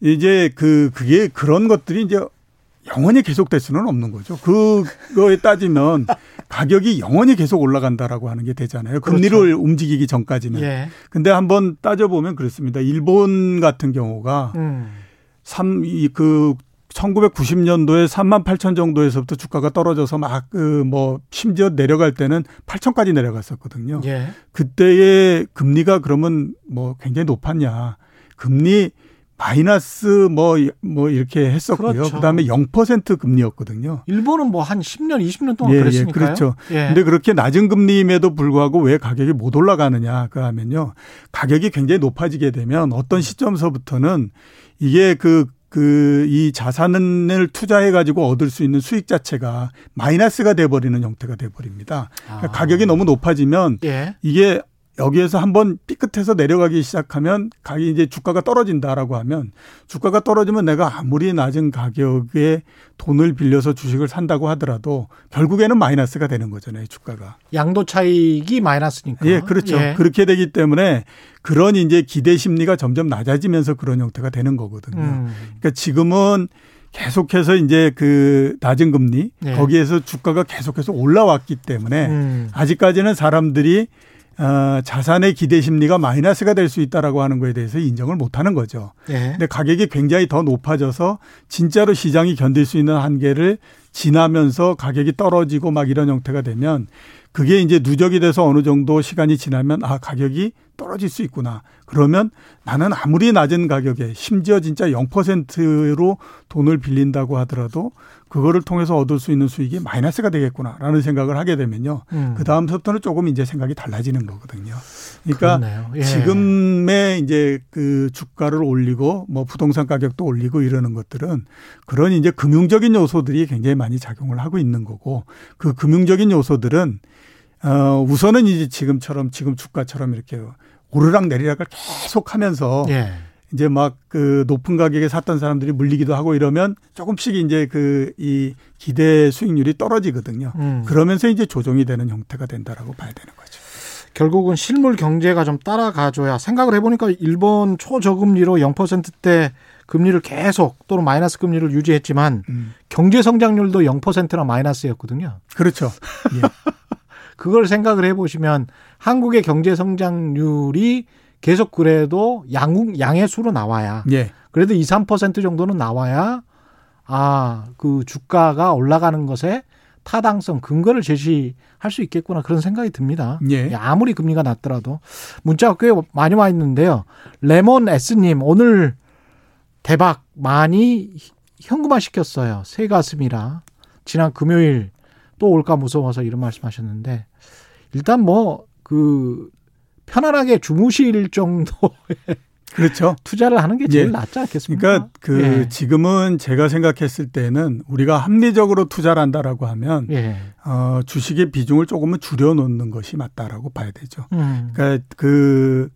이제 그 그게 그런 것들이 이제 영원히 계속될 수는 없는 거죠. 그거에 따지면 가격이 영원히 계속 올라간다라고 하는 게 되잖아요. 금리를 그렇죠. 움직이기 전까지는. 예. 근데 한번 따져보면 그렇습니다. 일본 같은 경우가 음. 삼, 그 천구백구십 년도에 삼만 팔천 정도에서부터 주가가 떨어져서 막 그 뭐 심지어 내려갈 때는 팔천까지 내려갔었거든요. 예. 그때의 금리가 그러면 뭐 굉장히 높았냐. 금리 마이너스 뭐, 뭐 이렇게 했었고요. 그렇죠. 그다음에 영 퍼센트 금리였거든요. 일본은 뭐 한 십 년, 이십 년 동안 예, 그랬으니까요. 예, 그렇죠. 그런데 예. 그렇게 낮은 금리임에도 불구하고 왜 가격이 못 올라가느냐 하면요. 가격이 굉장히 높아지게 되면 어떤 시점서부터는 이게 그 그 이 자산을 투자해 가지고 얻을 수 있는 수익 자체가 마이너스가 돼버리는 형태가 돼버립니다. 그러니까 아. 가격이 너무 높아지면 예. 이게 여기에서 한번 삐끗해서 내려가기 시작하면 가격이 이제 주가가 떨어진다라고 하면 주가가 떨어지면 내가 아무리 낮은 가격에 돈을 빌려서 주식을 산다고 하더라도 결국에는 마이너스가 되는 거잖아요, 주가가. 양도 차익이 마이너스니까. 예, 그렇죠. 예. 그렇게 되기 때문에 그런 이제 기대 심리가 점점 낮아지면서 그런 형태가 되는 거거든요. 음. 그러니까 지금은 계속해서 이제 그 낮은 금리 예. 거기에서 주가가 계속해서 올라왔기 때문에 음. 아직까지는 사람들이 어, 자산의 기대 심리가 마이너스가 될 수 있다라고 하는 거에 대해서 인정을 못하는 거죠. 예. 근데 가격이 굉장히 더 높아져서 진짜로 시장이 견딜 수 있는 한계를 지나면서 가격이 떨어지고 막 이런 형태가 되면 그게 이제 누적이 돼서 어느 정도 시간이 지나면 아 가격이 떨어질 수 있구나. 그러면 나는 아무리 낮은 가격에 심지어 진짜 영 퍼센트로 돈을 빌린다고 하더라도 그거를 통해서 얻을 수 있는 수익이 마이너스가 되겠구나라는 생각을 하게 되면요. 음. 그다음부터는 조금 이제 생각이 달라지는 거거든요. 그러니까 예. 지금의 이제 그 주가를 올리고 뭐 부동산 가격도 올리고 이러는 것들은 그런 이제 금융적인 요소들이 굉장히 많이 작용을 하고 있는 거고, 그 금융적인 요소들은 어, 우선은 이제 지금처럼, 지금 주가처럼 이렇게 오르락 내리락을 계속 하면서 예. 이제 막 그 높은 가격에 샀던 사람들이 물리기도 하고 이러면 조금씩 이제 그 이 기대 수익률이 떨어지거든요. 음. 그러면서 이제 조정이 되는 형태가 된다라고 봐야 되는 거죠. 결국은 실물 경제가 좀 따라가줘야, 생각을 해보니까 일본 초저금리로 영 퍼센트대 금리를 계속 또는 마이너스 금리를 유지했지만 음. 경제 성장률도 영 퍼센트나 마이너스였거든요. 그렇죠. 예. 그걸 생각을 해보시면 한국의 경제 성장률이 계속 그래도 양, 양의 수로 나와야 예. 그래도 이, 삼 퍼센트 정도는 나와야 아, 그 주가가 올라가는 것에 타당성, 근거를 제시할 수 있겠구나, 그런 생각이 듭니다. 예. 아무리 금리가 낮더라도. 문자가 꽤 많이 와 있는데요. 레몬 S님, 오늘 대박 많이 현금화 시켰어요. 새 가슴이라. 지난 금요일 또 올까 무서워서 이런 말씀하셨는데, 일단 뭐 그 편안하게 주무실 정도의 그렇죠 투자를 하는 게 제일 예. 낫지 않겠습니까? 그러니까 그 예. 지금은 제가 생각했을 때는 우리가 합리적으로 투자를 한다라고 하면 예. 어, 주식의 비중을 조금은 줄여놓는 것이 맞다라고 봐야 되죠. 음. 그러니까 그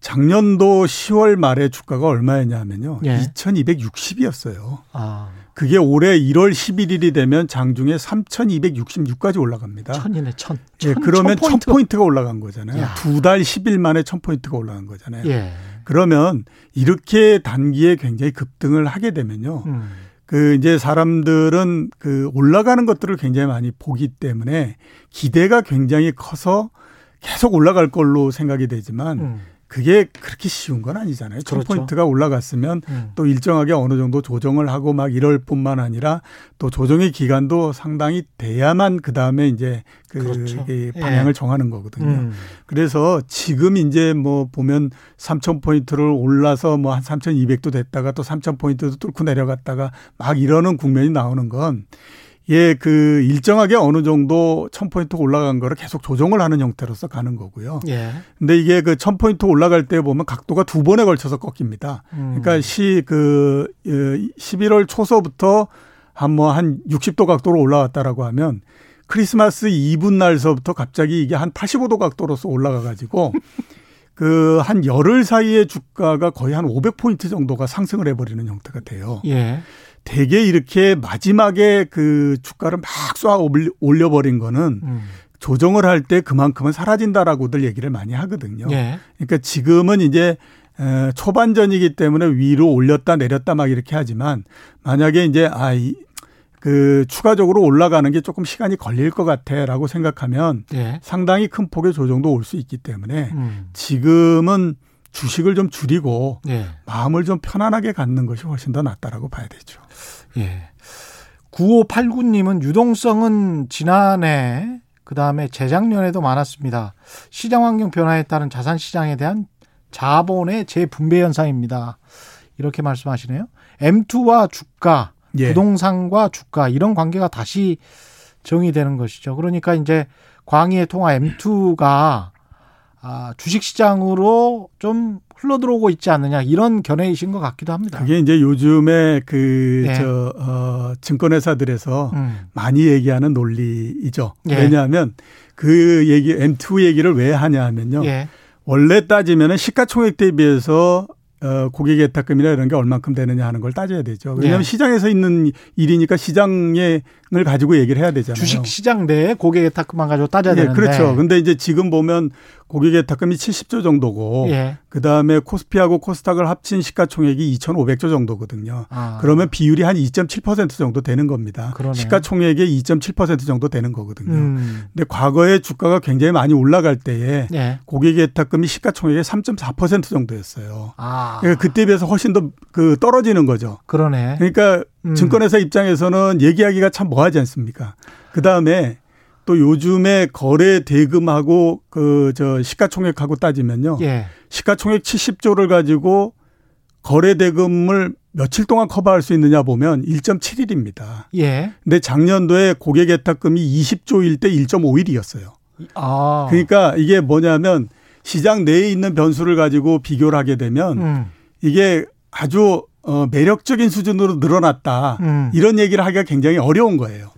작년도 시월 말에 주가가 얼마였냐면요, 예. 이천이백육십이었어요. 아. 그게 올해 일월 십일일이 되면 장중에 삼천이백육십육까지 올라갑니다. 천이네, 천. 예, 천, 그러면 천 포인트. 천 포인트가 올라간 거잖아요. 두 달 십 일 만에 천 포인트가 올라간 거잖아요. 예. 그러면 이렇게 단기에 굉장히 급등을 하게 되면요. 음. 그 이제 사람들은 그 올라가는 것들을 굉장히 많이 보기 때문에 기대가 굉장히 커서 계속 올라갈 걸로 생각이 되지만 음. 그게 그렇게 쉬운 건 아니잖아요. 천 그렇죠. 포인트가 올라갔으면 음. 또 일정하게 어느 정도 조정을 하고 막 이럴 뿐만 아니라 또 조정의 기간도 상당히 돼야만 그다음에 이제 그 그렇죠. 방향을 예. 정하는 거거든요. 음. 그래서 지금 이제 뭐 보면 삼천 포인트를 올라서 뭐 한 삼천이백도 됐다가 또 삼천 포인트도 뚫고 내려갔다가 막 이러는 국면이 나오는 건 예, 그 일정하게 어느 정도 천 포인트 올라간 거를 계속 조정을 하는 형태로서 가는 거고요. 예. 근데 이게 그 천 포인트 올라갈 때 보면 각도가 두 번에 걸쳐서 꺾입니다. 음. 그러니까 시, 그, 십일월 초서부터 한 뭐 한 육십 도 각도로 올라왔다라고 하면 크리스마스 이브 날서부터 갑자기 이게 한 팔십오 도 각도로서 올라가 가지고 그 한 열흘 사이에 주가가 거의 한 오백 포인트 정도가 상승을 해버리는 형태가 돼요. 예. 되게 이렇게 마지막에 그 주가를 막 쏴 올려버린 거는 음. 조정을 할 때 그만큼은 사라진다라고들 얘기를 많이 하거든요. 예. 그러니까 지금은 이제 초반전이기 때문에 위로 올렸다 내렸다 막 이렇게 하지만, 만약에 이제 아, 그 추가적으로 올라가는 게 조금 시간이 걸릴 것 같아라고 생각하면 예. 상당히 큰 폭의 조정도 올 수 있기 때문에 음. 지금은 주식을 좀 줄이고 예. 마음을 좀 편안하게 갖는 것이 훨씬 더 낫다라고 봐야 되죠. 예. 구오팔구 님은 유동성은 지난해 그다음에 재작년에도 많았습니다. 시장 환경 변화에 따른 자산 시장에 대한 자본의 재분배 현상입니다. 이렇게 말씀하시네요. 엠투와 주가, 예. 부동산과 주가, 이런 관계가 다시 정의되는 것이죠. 그러니까 이제 광의의 통화 엠투가 아, 주식시장으로 좀 흘러들어오고 있지 않느냐, 이런 견해이신 것 같기도 합니다. 그게 이제 요즘에 그, 네. 저, 어, 증권회사들에서 음. 많이 얘기하는 논리이죠. 네. 왜냐하면 그 얘기, 엠투 얘기를 왜 하냐 하면요. 네. 원래 따지면은 시가총액 대비해서 어, 고객예탁금이나 이런 게 얼만큼 되느냐 하는 걸 따져야 되죠. 왜냐하면 예. 시장에서 있는 일이니까 시장을 가지고 얘기를 해야 되잖아요. 주식시장 내에 고객예탁금만 가지고 따져야 예, 되는데. 그렇죠. 그런데 이제 지금 보면 고객예탁금이 칠십조 정도고 예. 그다음에 코스피하고 코스닥을 합친 시가총액이 이천오백조 정도거든요. 아. 그러면 비율이 한 이 점 칠 퍼센트 정도 되는 겁니다. 그러네요. 시가총액의 이 점 칠 퍼센트 정도 되는 거거든요. 음. 근데 과거에 주가가 굉장히 많이 올라갈 때에 예. 고객예탁금이 시가총액의 삼 점 사 퍼센트 정도였어요. 아. 그러니까 그때 비해서 훨씬 더 그 떨어지는 거죠. 그러네. 그러니까 음. 증권회사 입장에서는 얘기하기가 참 뭐하지 않습니까? 그다음에 또 요즘에 거래 대금하고 그 저 시가총액하고 따지면요. 예. 시가총액 칠십 조를 가지고 거래 대금을 며칠 동안 커버할 수 있느냐 보면 일 점 칠 일입니다. 예. 근데 작년도에 고객 예탁금이 이십 조일 때 일 점 오 일이었어요. 아. 그러니까 이게 뭐냐면 시장 내에 있는 변수를 가지고 비교를 하게 되면 음. 이게 아주 어 매력적인 수준으로 늘어났다. 음. 이런 얘기를 하기가 굉장히 어려운 거예요.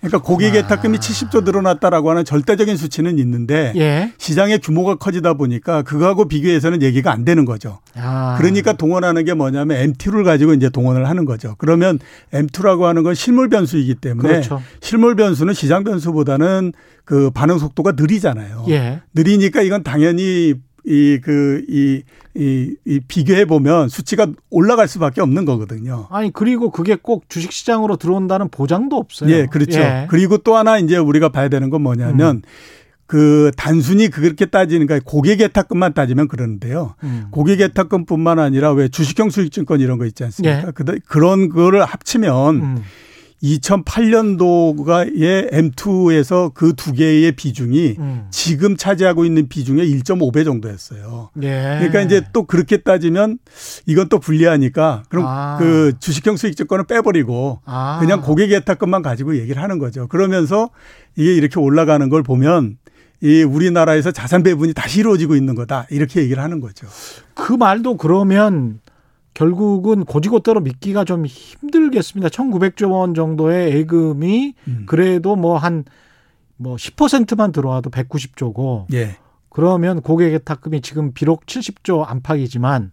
그러니까 고객 예탁금이 칠십 조 늘어났다라고 하는 절대적인 수치는 있는데 예. 시장의 규모가 커지다 보니까 그거하고 비교해서는 얘기가 안 되는 거죠. 아. 그러니까 동원하는 게 뭐냐면 엠투를 가지고 이제 동원을 하는 거죠. 그러면 엠투라고 하는 건 실물 변수이기 때문에 그렇죠. 실물 변수는 시장 변수보다는 그 반응 속도가 느리잖아요. 예. 느리니까 이건 당연히 이, 그, 이, 이, 이 비교해보면 수치가 올라갈 수밖에 없는 거거든요. 아니, 그리고 그게 꼭 주식시장으로 들어온다는 보장도 없어요. 예, 그렇죠. 예. 그리고 또 하나 이제 우리가 봐야 되는 건 뭐냐면 음. 그 단순히 그렇게 따지는 거 고객 예탁금만 따지면 그러는데요. 음. 고객 예탁금뿐만 아니라 왜 주식형 수익증권 이런 거 있지 않습니까? 예. 그런 거를 합치면 음. 이천팔 년도의 엠투에서 그 두 개의 비중이 음. 지금 차지하고 있는 비중의 일 점 오 배 정도였어요. 예. 그러니까 이제 또 그렇게 따지면 이건 또 불리하니까 그럼 아. 그 주식형 수익증권은 빼버리고 아. 그냥 고객 예탁금만 가지고 얘기를 하는 거죠. 그러면서 이게 이렇게 올라가는 걸 보면 이 우리나라에서 자산 배분이 다시 이루어지고 있는 거다 이렇게 얘기를 하는 거죠. 그 말도 그러면. 결국은 고지고대로 믿기가 좀 힘들겠습니다. 천구백 조 원 정도의 예금이 음. 그래도 뭐 한 뭐 십 퍼센트만 들어와도 백구십 조고 예. 그러면 고객 예탁금이 지금 비록 칠십 조 안팎이지만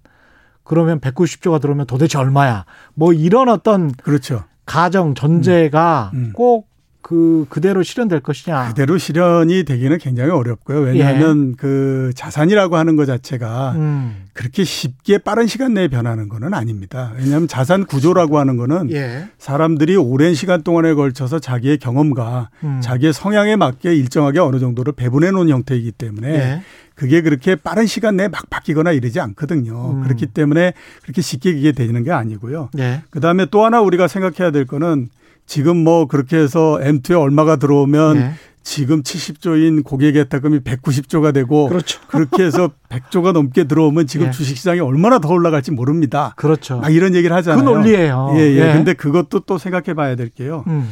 그러면 백구십 조가 들어오면 도대체 얼마야? 뭐 이런 어떤 그렇죠. 가정 전제가 음. 음. 꼭 그 그대로 실현될 것이냐? 그대로 실현이 되기는 굉장히 어렵고요. 왜냐하면 예. 그 자산이라고 하는 것 자체가 음. 그렇게 쉽게 빠른 시간 내에 변하는 것은 아닙니다. 왜냐하면 자산 구조라고 하는 것은 예. 사람들이 오랜 시간 동안에 걸쳐서 자기의 경험과 음. 자기의 성향에 맞게 일정하게 어느 정도를 배분해 놓은 형태이기 때문에 예. 그게 그렇게 빠른 시간 내에 막 바뀌거나 이러지 않거든요. 음. 그렇기 때문에 그렇게 쉽게 그게 되는 게 아니고요. 예. 그다음에 또 하나 우리가 생각해야 될 거는 지금 뭐 그렇게 해서 엠투에 얼마가 들어오면 네. 지금 칠십 조인 고객 예탁금이 백구십 조가 되고 그렇죠. 그렇게 해서 백 조가 넘게 들어오면 지금 네. 주식시장이 얼마나 더 올라갈지 모릅니다. 그렇죠. 막 이런 얘기를 하잖아요. 그 논리예요. 예, 예. 네. 근데 그것도 또 생각해 봐야 될 게요. 음.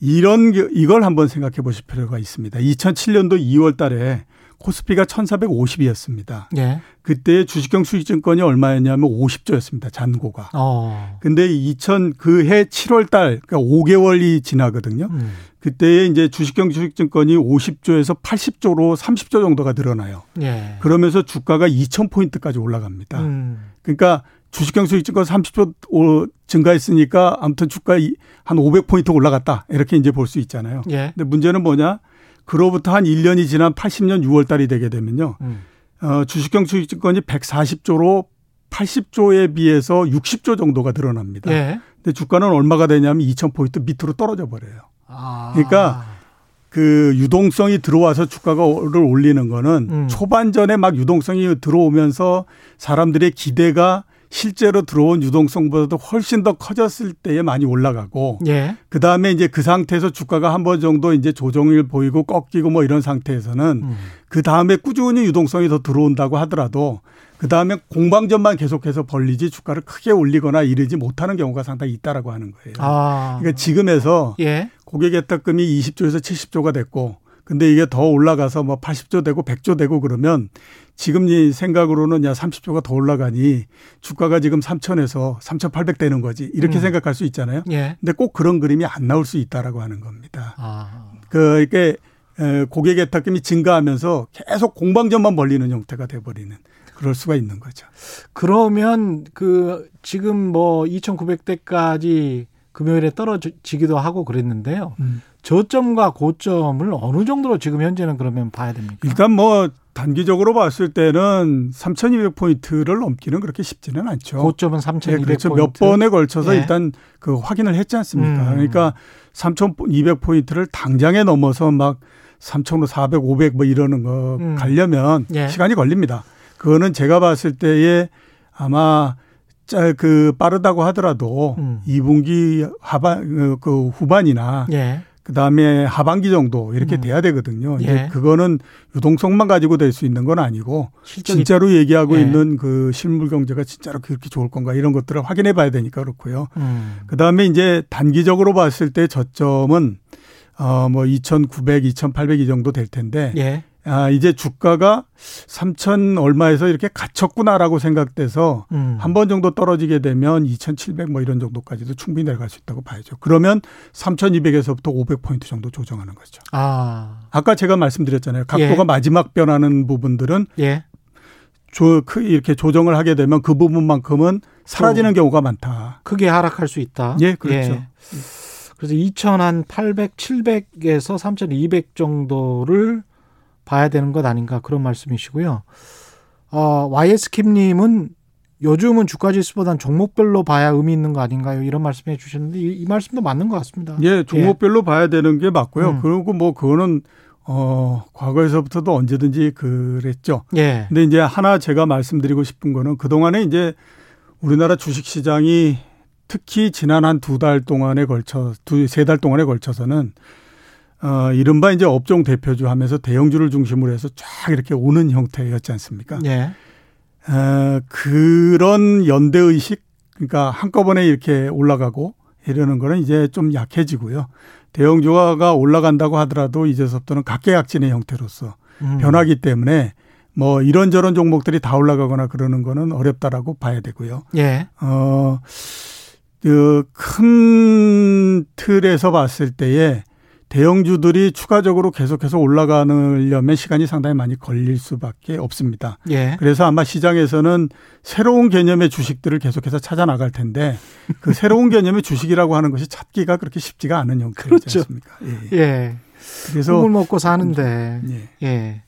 이런, 이걸 한번 생각해 보실 필요가 있습니다. 이천칠 년도 이월 달에 코스피가 천사백오십이었습니다. 예. 그때 주식형 수익증권이 얼마였냐면 오십 조였습니다. 잔고가. 어. 근데 이천 그 해 칠월 달 그러니까 오 개월이 지나거든요. 음. 그때에 이제 주식형 수익증권이 오십 조에서 팔십 조로 삼십 조 정도가 늘어나요. 예. 그러면서 주가가 이천 포인트까지 올라갑니다. 음. 그러니까 주식형 수익증권 삼십 조 증가했으니까 아무튼 주가 한 오백 포인트 올라갔다. 이렇게 이제 볼 수 있잖아요. 예. 근데 문제는 뭐냐? 그로부터 한 일 년이 지난 팔십 년 유월 달이 되게 되면요. 음. 어, 주식형 수익증권이 백사십 조로 팔십 조에 비해서 육십 조 정도가 늘어납니다. 예. 근데 주가는 얼마가 되냐면 이천 포인트 밑으로 떨어져 버려요. 아. 그러니까 그 유동성이 들어와서 주가를 올리는 거는 음. 초반전에 막 유동성이 들어오면서 사람들의 기대가 실제로 들어온 유동성보다도 훨씬 더 커졌을 때에 많이 올라가고, 예. 그 다음에 이제 그 상태에서 주가가 한 번 정도 이제 조정을 보이고 꺾이고 뭐 이런 상태에서는 음. 그 다음에 꾸준히 유동성이 더 들어온다고 하더라도 그 다음에 공방전만 계속해서 벌리지 주가를 크게 올리거나 이러지 못하는 경우가 상당히 있다라고 하는 거예요. 아. 그러니까 지금에서 예. 고객 예탁금이 이십 조에서 칠십 조가 됐고, 근데 이게 더 올라가서 뭐 팔십 조 되고 백 조 되고 그러면 지금 이 생각으로는 야 삼십 조가 더 올라가니 주가가 지금 삼천에서 삼천팔백 되는 거지 이렇게 음. 생각할 수 있잖아요. 예. 근데 꼭 그런 그림이 안 나올 수 있다라고 하는 겁니다. 아. 그 이게 고객 예탁금이 증가하면서 계속 공방전만 벌리는 형태가 돼버리는 그럴 수가 있는 거죠. 그러면 그 지금 뭐 이천구백 대까지 금요일에 떨어지기도 하고 그랬는데요. 음. 저점과 고점을 어느 정도로 지금 현재는 그러면 봐야 됩니까? 일단 뭐 단기적으로 봤을 때는 삼천이백 포인트를 넘기는 그렇게 쉽지는 않죠. 고점은 삼천이백 포인트. 네, 그렇죠. 몇 번에 걸쳐서 예. 일단 그 확인을 했지 않습니까? 음. 그러니까 삼천이백 포인트를 당장에 넘어서 막 삼천사백, 오백 뭐 이러는 거 음. 가려면 예. 시간이 걸립니다. 그거는 제가 봤을 때에 아마 그 빠르다고 하더라도 음. 이 분기 하반 그 후반이나 예. 그다음에 하반기 정도 이렇게 음. 돼야 되거든요. 예. 이제 그거는 유동성만 가지고 될 수 있는 건 아니고 진짜로 얘기하고 예. 있는 그 실물 경제가 진짜로 그렇게 좋을 건가 이런 것들을 확인해 봐야 되니까 그렇고요. 음. 그다음에 이제 단기적으로 봤을 때 저점은 어 뭐 이천구백, 이천팔백 이 정도 될 텐데 예. 아, 이제 주가가 삼천 얼마에서 이렇게 갇혔구나라고 생각돼서 음. 한 번 정도 떨어지게 되면 이천칠백 뭐 이런 정도까지도 충분히 내려갈 수 있다고 봐야죠. 그러면 삼천이백에서부터 오백 포인트 정도 조정하는 거죠. 아. 아까 제가 말씀드렸잖아요. 각도가 예. 마지막 변하는 부분들은 예. 조, 이렇게 조정을 하게 되면 그 부분만큼은 사라지는 경우가 많다. 크게 하락할 수 있다. 예, 그렇죠. 예. 그래서 이천 팔백, 칠백에서 삼천이백 정도를 봐야 되는 것 아닌가 그런 말씀이시고요. 어, 와이에스킴님은 요즘은 주가지수보다는 종목별로 봐야 의미 있는 거 아닌가요? 이런 말씀해 주셨는데 이, 이 말씀도 맞는 것 같습니다. 예, 종목별로 예. 봐야 되는 게 맞고요. 음. 그리고 뭐 그거는 어, 과거에서부터도 언제든지 그랬죠. 예. 근데 이제 하나 제가 말씀드리고 싶은 거는 그동안에 이제 우리나라 주식시장이 특히 지난 한 두 달 동안에 걸쳐 두 세 달 동안에 걸쳐서는 어, 이른바 이제 업종 대표주 하면서 대형주를 중심으로 해서 쫙 이렇게 오는 형태였지 않습니까? 예. 어, 그런 연대의식, 그러니까 한꺼번에 이렇게 올라가고 이러는 거는 이제 좀 약해지고요. 대형주가 올라간다고 하더라도 이제서부터는 각계각진의 형태로서 음. 변하기 때문에 뭐 이런저런 종목들이 다 올라가거나 그러는 거는 어렵다라고 봐야 되고요. 예. 어, 그 큰 틀에서 봤을 때에 대형주들이 추가적으로 계속해서 올라가려면 시간이 상당히 많이 걸릴 수밖에 없습니다. 예. 그래서 아마 시장에서는 새로운 개념의 주식들을 계속해서 찾아 나갈 텐데 그 새로운 개념의 주식이라고 하는 것이 찾기가 그렇게 쉽지가 않은 형태이지 그렇죠. 않습니까? 예. 예. 그래서 국물 먹고 사는데. 예. 예.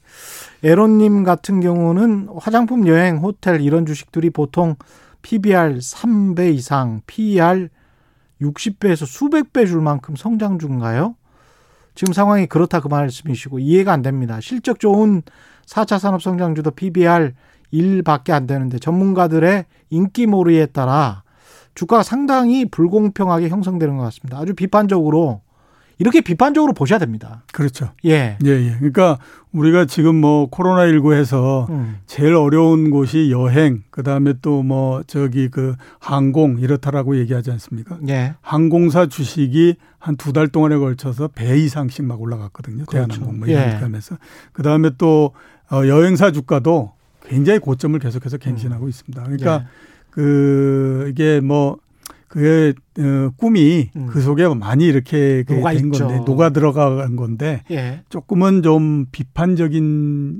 에론님 같은 경우는 화장품, 여행, 호텔 이런 주식들이 보통 피비알 삼 배 이상, 피이알 육십 배에서 수백 배 줄 만큼 성장 중인가요? 지금 상황이 그렇다 그 말씀이시고 이해가 안 됩니다. 실적 좋은 사 차 산업성장주도 피비알 일밖에 안 되는데 전문가들의 인기몰이에 따라 주가가 상당히 불공평하게 형성되는 것 같습니다. 아주 비판적으로 이렇게 비판적으로 보셔야 됩니다. 그렇죠. 예. 예, 예. 그러니까 우리가 지금 뭐 코로나십구 해서 음. 제일 어려운 곳이 여행, 그 다음에 또 뭐 저기 그 항공 이렇다라고 얘기하지 않습니까? 예. 항공사 주식이 한 두 달 동안에 걸쳐서 배 이상씩 막 올라갔거든요. 그렇죠. 대한항공 뭐 이런 거 하면서. 그 다음에 또 여행사 주가도 굉장히 고점을 계속해서 갱신하고 음. 있습니다. 그러니까 예. 그 이게 뭐 그게 꿈이 음. 그 속에 많이 이렇게 녹아 된 있죠. 건데 녹아 들어간 건데 예. 조금은 좀 비판적인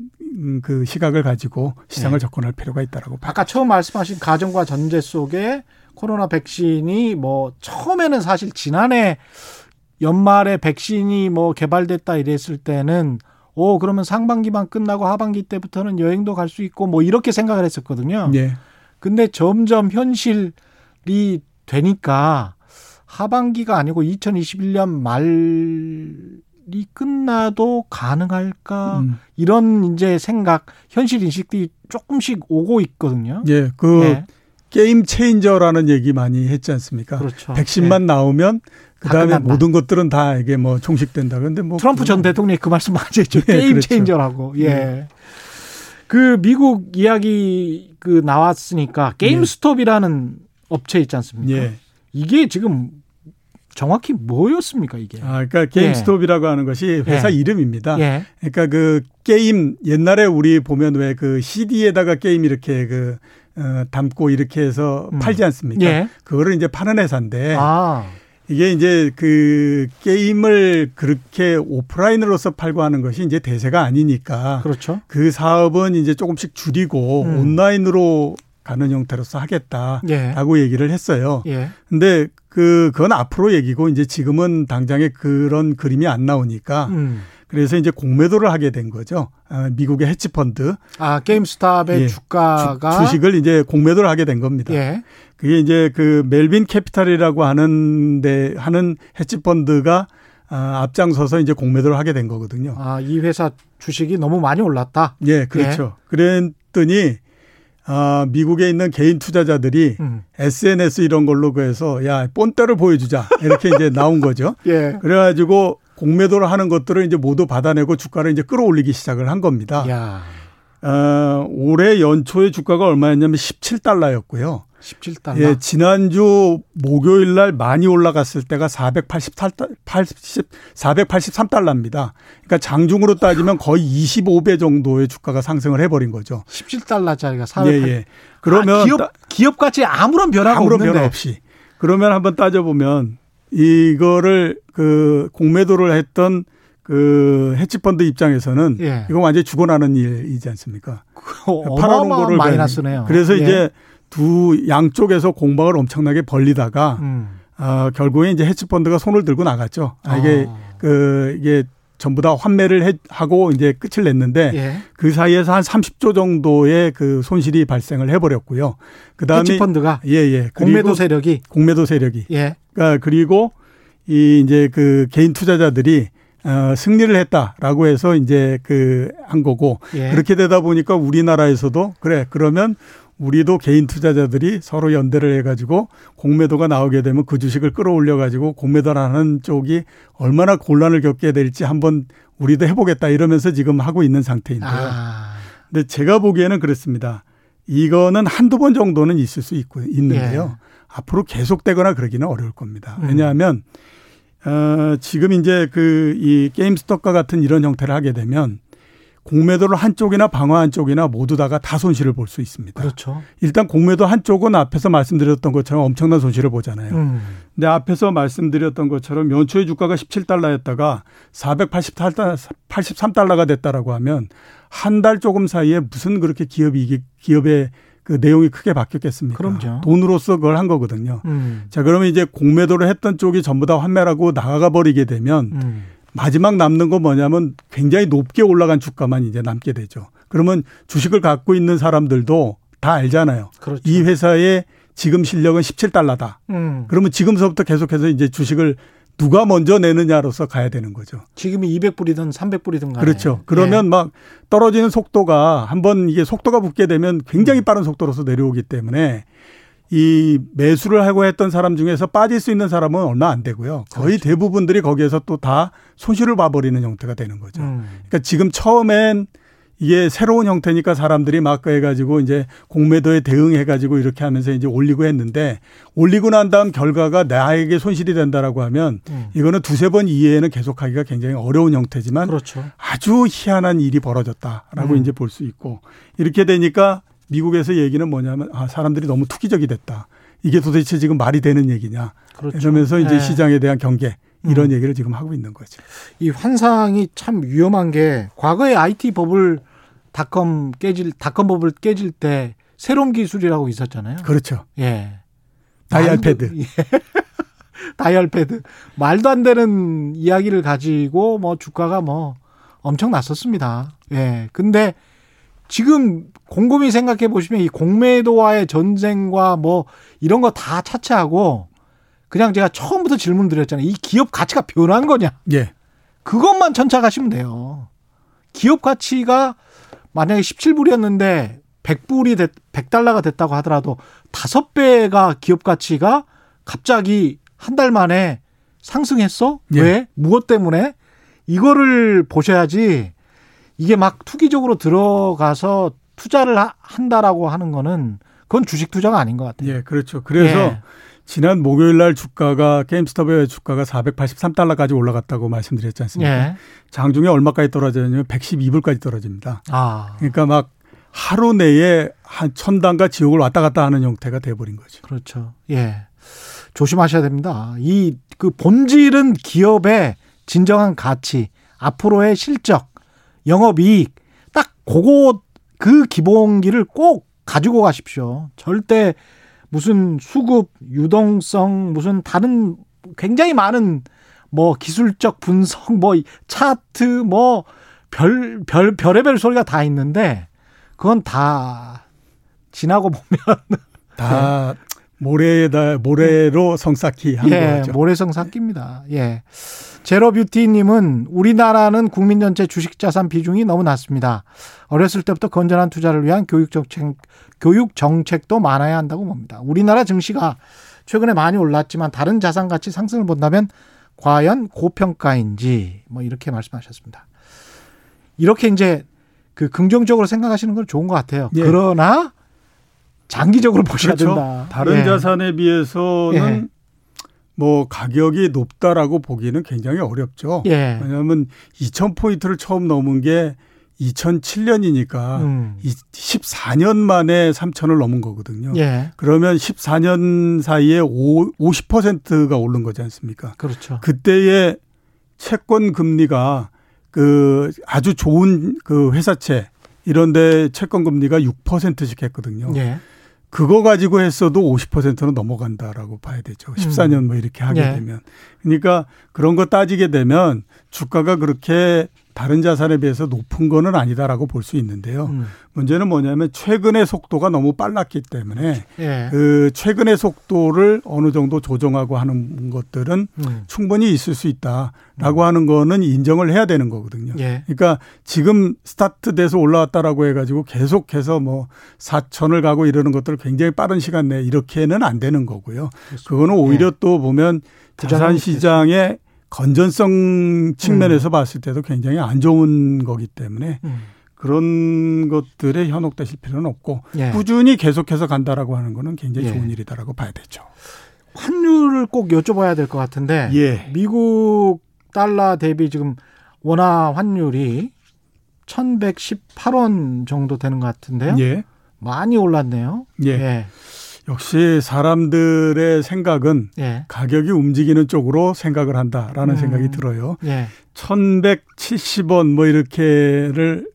그 시각을 가지고 시장을 예. 접근할 필요가 있다라고. 아까 처음 말씀하신 가정과 전제 속에 코로나 백신이 뭐 처음에는 사실 지난해 연말에 백신이 뭐 개발됐다 이랬을 때는 오 그러면 상반기만 끝나고 하반기 때부터는 여행도 갈 수 있고 뭐 이렇게 생각을 했었거든요. 예. 근데 점점 현실이 되니까 하반기가 아니고 이천이십일 년 말이 끝나도 가능할까 음. 이런 이제 생각, 현실 인식들이 조금씩 오고 있거든요. 예, 그 예. 게임 체인저라는 얘기 많이 했지 않습니까? 그렇죠. 백신만 예. 나오면 그 다음에 모든 것들은 다 이게 뭐 종식된다. 그런데 뭐 트럼프 전 대통령이 그 말씀 많이 했죠. 예, 게임 그렇죠. 체인저라고. 예. 예. 그 미국 이야기 그 나왔으니까 게임스톱이라는 예. 업체 있지 않습니까? 예. 이게 지금 정확히 뭐였습니까, 이게? 아, 그러니까 게임스톱이라고 예. 하는 것이 회사 예. 이름입니다. 예. 그러니까 그 게임 옛날에 우리 보면 왜 그 씨디에다가 게임 이렇게 그 어, 담고 이렇게 해서 음. 팔지 않습니까? 예. 그거를 이제 파는 회사인데 아. 이게 이제 그 게임을 그렇게 오프라인으로서 팔고 하는 것이 이제 대세가 아니니까 그렇죠. 그 사업은 이제 조금씩 줄이고 음. 온라인으로 가는 형태로서 하겠다라고 예. 얘기를 했어요. 그런데 예. 그 그건 앞으로 얘기고 이제 지금은 당장에 그런 그림이 안 나오니까 음. 그래서 이제 공매도를 하게 된 거죠. 미국의 헤지펀드. 아 게임스톱의 예. 주가가 주, 주식을 이제 공매도를 하게 된 겁니다. 예. 그게 이제 그 멜빈 캐피탈이라고 하는데 하는 헤지펀드가 아, 앞장서서 이제 공매도를 하게 된 거거든요. 아 이 회사 주식이 너무 많이 올랐다. 예, 그렇죠. 예. 그랬더니 아, 미국에 있는 개인 투자자들이 음. 에스엔에스 이런 걸로 그래서 야, 본때를 보여주자. 이렇게 이제 나온 거죠. 예. 그래가지고 공매도를 하는 것들을 이제 모두 받아내고 주가를 이제 끌어올리기 시작을 한 겁니다. 야. 어, 올해 연초에 주가가 얼마였냐면 십칠 달러였고요. 십칠 달러. 예, 지난주 목요일 날 많이 올라갔을 때가 사백팔십삼 달러입니다. 그러니까 장중으로 따지면 거의 이십오 배 정도의 주가가 상승을 해버린 거죠. 십칠 달러짜리가 사백팔십. 예, 예. 그러면 아, 기업, 기업 가치에 아무런 변화가 아무런 없는데. 변화 없이. 그러면 한번 따져보면 이거를 그 공매도를 했던 그 헤지펀드 입장에서는 예. 이건 완전히 죽어나는 일이지 않습니까? 팔아놓은 거를 마이너스네요. 그래서 예. 이제 두 양쪽에서 공방을 엄청나게 벌리다가 음. 어, 결국에 이제 헤지펀드가 손을 들고 나갔죠. 아, 이게 아. 그 이게 전부 다 환매를 해, 하고 이제 끝을 냈는데 예. 그 사이에서 한 삼십 조 정도의 그 손실이 발생을 해버렸고요. 그다음에 헤지펀드가 예예 공매도 세력이 공매도 세력이 예. 그러니까 그리고 이 이제 그 개인 투자자들이 어, 승리를 했다라고 해서 이제 그 한 거고 예. 그렇게 되다 보니까 우리나라에서도 그래 그러면 우리도 개인 투자자들이 서로 연대를 해가지고 공매도가 나오게 되면 그 주식을 끌어올려가지고 공매도라는 쪽이 얼마나 곤란을 겪게 될지 한번 우리도 해보겠다 이러면서 지금 하고 있는 상태인데요. 아. 근데 제가 보기에는 그렇습니다. 이거는 한두 번 정도는 있을 수 있고 있는데요. 예. 앞으로 계속되거나 그러기는 어려울 겁니다. 왜냐하면 음. 어, 지금 이제 그 이 게임스톱과 같은 이런 형태를 하게 되면 공매도를 한쪽이나 방어 한쪽이나 모두 다가 다 손실을 볼 수 있습니다. 그렇죠. 일단 공매도 한쪽은 앞에서 말씀드렸던 것처럼 엄청난 손실을 보잖아요. 음. 근데 앞에서 말씀드렸던 것처럼 연초에 주가가 십칠 달러였다가 사백팔십삼 달러가 됐다라고 하면 한 달 조금 사이에 무슨 그렇게 기업이 기업의 그 내용이 크게 바뀌었겠습니까? 그럼요. 돈으로서 그걸 한 거거든요. 음. 자, 그러면 이제 공매도를 했던 쪽이 전부 다 환매라고 나가 버리게 되면 음. 마지막 남는 건 뭐냐면 굉장히 높게 올라간 주가만 이제 남게 되죠. 그러면 주식을 갖고 있는 사람들도 다 알잖아요. 그렇죠. 이 회사의 지금 실력은 십칠 달러다. 음. 그러면 지금서부터 계속해서 이제 주식을 누가 먼저 내느냐로서 가야 되는 거죠. 지금이 이백 불이든 삼백 불이든 간에. 그렇죠. 그러면 예. 막 떨어지는 속도가 한번 이게 속도가 붙게 되면 굉장히 빠른 속도로서 내려오기 때문에 이 매수를 하고 했던 사람 중에서 빠질 수 있는 사람은 얼마 안 되고요. 거의 그렇죠. 대부분들이 거기에서 또 다 손실을 봐버리는 형태가 되는 거죠. 음. 그러니까 지금 처음엔 이게 새로운 형태니까 사람들이 막 해가지고 이제 공매도에 대응해가지고 이렇게 하면서 이제 올리고 했는데 올리고 난 다음 결과가 나에게 손실이 된다라고 하면 음. 이거는 두세 번 이외에는 계속하기가 굉장히 어려운 형태지만 그렇죠. 아주 희한한 일이 벌어졌다라고 음. 이제 볼 수 있고 이렇게 되니까 미국에서 얘기는 뭐냐면 아, 사람들이 너무 투기적이 됐다. 이게 도대체 지금 말이 되는 얘기냐. 그렇죠. 그러면서 이제 네. 시장에 대한 경계 이런 음. 얘기를 지금 하고 있는 거죠. 이 환상이 참 위험한 게 과거에 아이티 버블 닷컴 깨질 닷컴 버블 깨질 때 새로운 기술이라고 있었잖아요. 그렇죠. 예. 다이얼패드. 예. 다이얼패드. 말도 안 되는 이야기를 가지고 뭐 주가가 뭐 엄청 났었습니다. 예. 근데 지금 곰곰이 생각해 보시면 이 공매도와의 전쟁과 뭐 이런 거 다 차치하고 그냥 제가 처음부터 질문 드렸잖아요. 이 기업 가치가 변한 거냐? 예. 그것만 천착하시면 돼요. 기업 가치가 만약에 십칠 불이었는데 백 불이 됐, 백 달러가 됐다고 하더라도 다섯 배가 기업 가치가 갑자기 한 달 만에 상승했어? 예. 왜? 무엇 때문에? 이거를 보셔야지. 이게 막 투기적으로 들어가서 투자를 한다라고 하는 거는 그건 주식 투자가 아닌 것 같아요. 예, 그렇죠. 그래서 예. 지난 목요일 날 주가가 게임스톱의 주가가 사백팔십삼 달러까지 올라갔다고 말씀드렸지 않습니까? 예. 장중에 얼마까지 떨어지냐면 백십이 불까지 떨어집니다. 아. 그러니까 막 하루 내에 한 천당과 지옥을 왔다 갔다 하는 형태가 돼버린 거죠. 그렇죠. 예, 조심하셔야 됩니다. 이 그 본질은 기업의 진정한 가치, 앞으로의 실적. 영업이익 딱 그거 그 기본기를 꼭 가지고 가십시오. 절대 무슨 수급, 유동성, 무슨 다른 굉장히 많은 뭐 기술적 분석, 뭐 차트, 뭐 별, 별, 별의별 소리가 다 있는데 그건 다 지나고 보면 다 모래에다 모래로 성 쌓기 한 예, 거죠. 모래성 쌓기입니다. 예. 제로뷰티님은 우리나라는 국민 전체 주식자산 비중이 너무 낮습니다. 어렸을 때부터 건전한 투자를 위한 교육정책, 교육정책도 많아야 한다고 봅니다. 우리나라 증시가 최근에 많이 올랐지만 다른 자산가치 상승을 본다면 과연 고평가인지 뭐 이렇게 말씀하셨습니다. 이렇게 이제 그 긍정적으로 생각하시는 건 좋은 것 같아요. 예. 그러나 장기적으로 보셔야 그렇죠. 된다. 다른 예. 자산에 비해서는 예. 뭐 가격이 높다라고 보기는 굉장히 어렵죠. 예. 왜냐하면 이천 포인트를 처음 넘은 게 이천칠 년이니까 음. 십사 년 만에 삼천을 넘은 거거든요. 예. 그러면 십사 년 사이에 오십 퍼센트가 오른 거지 않습니까? 그렇죠. 그때의 채권 금리가 그 아주 좋은 그 회사채 이런 데 채권 금리가 육 퍼센트씩 했거든요. 예. 그거 가지고 했어도 오십 퍼센트는 넘어간다라고 봐야 되죠. 십사 년 뭐 이렇게 하게 예. 되면. 그러니까 그런 거 따지게 되면 주가가 그렇게 다른 자산에 비해서 높은 거는 아니다라고 볼 수 있는데요. 음. 문제는 뭐냐면 최근의 속도가 너무 빨랐기 때문에 예. 그 최근의 속도를 어느 정도 조정하고 하는 것들은 음. 충분히 있을 수 있다라고 음. 하는 거는 인정을 해야 되는 거거든요. 예. 그러니까 지금 스타트돼서 올라왔다라고 해가지고 계속해서 뭐 사천을 가고 이러는 것들 굉장히 빠른 시간 내에 이렇게는 안 되는 거고요. 그렇습니다. 그거는 오히려 예. 또 보면 자산 시장의 건전성 측면에서 음. 봤을 때도 굉장히 안 좋은 거기 때문에 음. 그런 것들에 현혹되실 필요는 없고 예. 꾸준히 계속해서 간다라고 하는 거는 굉장히 예. 좋은 일이다라고 봐야 되죠. 환율을 꼭 여쭤봐야 될 것 같은데 예. 미국 달러 대비 지금 원화 환율이 천백십팔 원 정도 되는 것 같은데요. 예. 많이 올랐네요. 예. 예. 역시 사람들의 생각은 예. 가격이 움직이는 쪽으로 생각을 한다라는 음. 생각이 들어요. 예. 천백칠십 원 뭐 이렇게를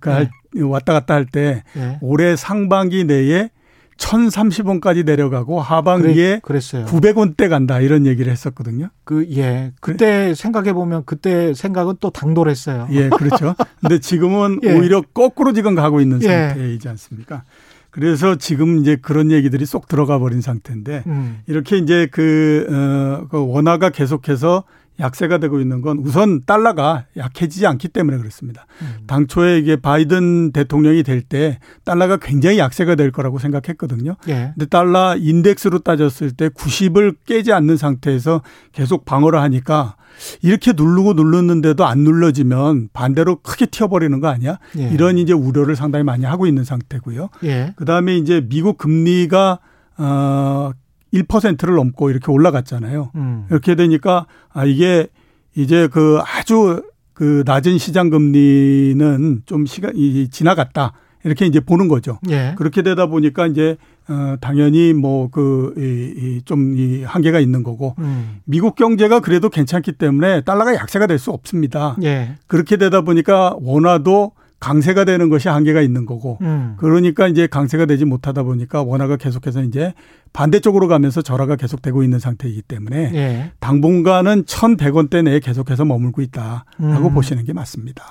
그러니까 예. 왔다 갔다 할 때 예. 올해 상반기 내에 천삼십 원까지 내려가고 하반기에 그래, 구백 원대 간다 이런 얘기를 했었거든요. 그, 예. 그때 그래? 생각해 보면 그때 생각은 또 당돌했어요. 예, 그렇죠. 근데 지금은 예. 오히려 거꾸로 지금 가고 있는 상태이지 않습니까? 그래서 지금 이제 그런 얘기들이 쏙 들어가 버린 상태인데 음. 이렇게 이제 그, 어, 그 원화가 계속해서 약세가 되고 있는 건 우선 달러가 약해지지 않기 때문에 그렇습니다. 음. 당초에 이게 바이든 대통령이 될 때 달러가 굉장히 약세가 될 거라고 생각했거든요. 예. 근데 달러 인덱스로 따졌을 때 구십을 깨지 않는 상태에서 계속 방어를 하니까 이렇게 누르고 눌렀는데도 안 눌러지면 반대로 크게 튀어버리는 거 아니야? 예. 이런 이제 우려를 상당히 많이 하고 있는 상태고요. 예. 그 다음에 이제 미국 금리가, 어, 일 퍼센트를 넘고 이렇게 올라갔잖아요. 음. 이렇게 되니까 아 이게 이제 그 아주 그 낮은 시장 금리는 좀 시간이 지나갔다. 이렇게 이제 보는 거죠. 예. 그렇게 되다 보니까 이제 어 당연히 뭐 그 이 좀 이 한계가 있는 거고 음. 미국 경제가 그래도 괜찮기 때문에 달러가 약세가 될 수 없습니다. 예. 그렇게 되다 보니까 원화도 강세가 되는 것이 한계가 있는 거고 음. 그러니까 이제 강세가 되지 못하다 보니까 원화가 계속해서 이제 반대쪽으로 가면서 절하가 계속되고 있는 상태이기 때문에 예. 당분간은 천백 원대 내에 계속해서 머물고 있다라고 음. 보시는 게 맞습니다.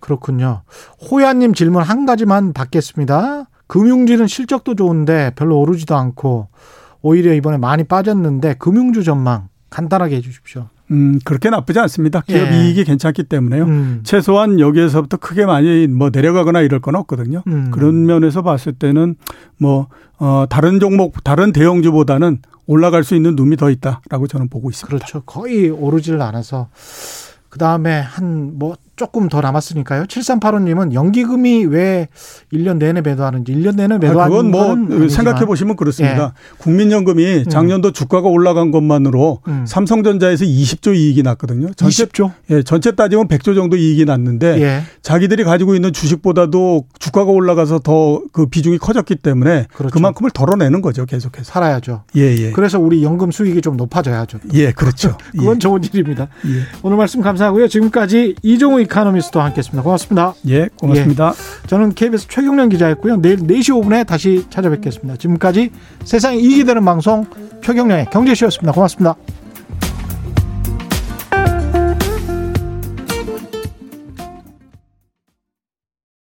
그렇군요. 호야님 질문 한 가지만 받겠습니다. 금융주는 실적도 좋은데 별로 오르지도 않고 오히려 이번에 많이 빠졌는데 금융주 전망 간단하게 해 주십시오. 음, 그렇게 나쁘지 않습니다. 기업 예. 이익이 괜찮기 때문에요. 음. 최소한 여기에서부터 크게 많이 뭐 내려가거나 이럴 건 없거든요. 음. 그런 면에서 봤을 때는 뭐, 어, 다른 종목, 다른 대형주보다는 올라갈 수 있는 룸이 더 있다라고 저는 보고 있습니다. 그렇죠. 거의 오르질 않아서. 그 다음에 한 뭐 조금 더 남았으니까요. 칠삼팔오 님은 연기금이 왜 일 년 내내 매도하는지 일 년 내내 매도하는 건 그건 뭐 생각해 보시면 그렇습니다. 예. 국민연금이 작년도 음. 주가가 올라간 것만으로 음. 삼성전자에서 이십 조 이익이 났거든요. 전체, 이십 조? 예, 전체 따지면 백 조 정도 이익이 났는데 예. 자기들이 가지고 있는 주식보다도 주가가 올라가서 더 그 비중이 커졌기 때문에 그렇죠. 그만큼을 덜어내는 거죠. 계속해서. 살아야죠. 예, 예. 그래서 우리 연금 수익이 좀 높아져야죠. 또. 예, 그렇죠. 그건 예. 좋은 일입니다. 예. 오늘 말씀 감사하고요. 지금까지 이종우 이코노미스트와 함께했습니다. 고맙습니다. 예, 고맙습니다. 예, 저는 케이비에스 최경련 기자였고요. 내일 네 시 오 분에 다시 찾아뵙겠습니다. 지금까지 세상이 이익이 되는 방송 최경련의 경제쇼였습니다. 고맙습니다.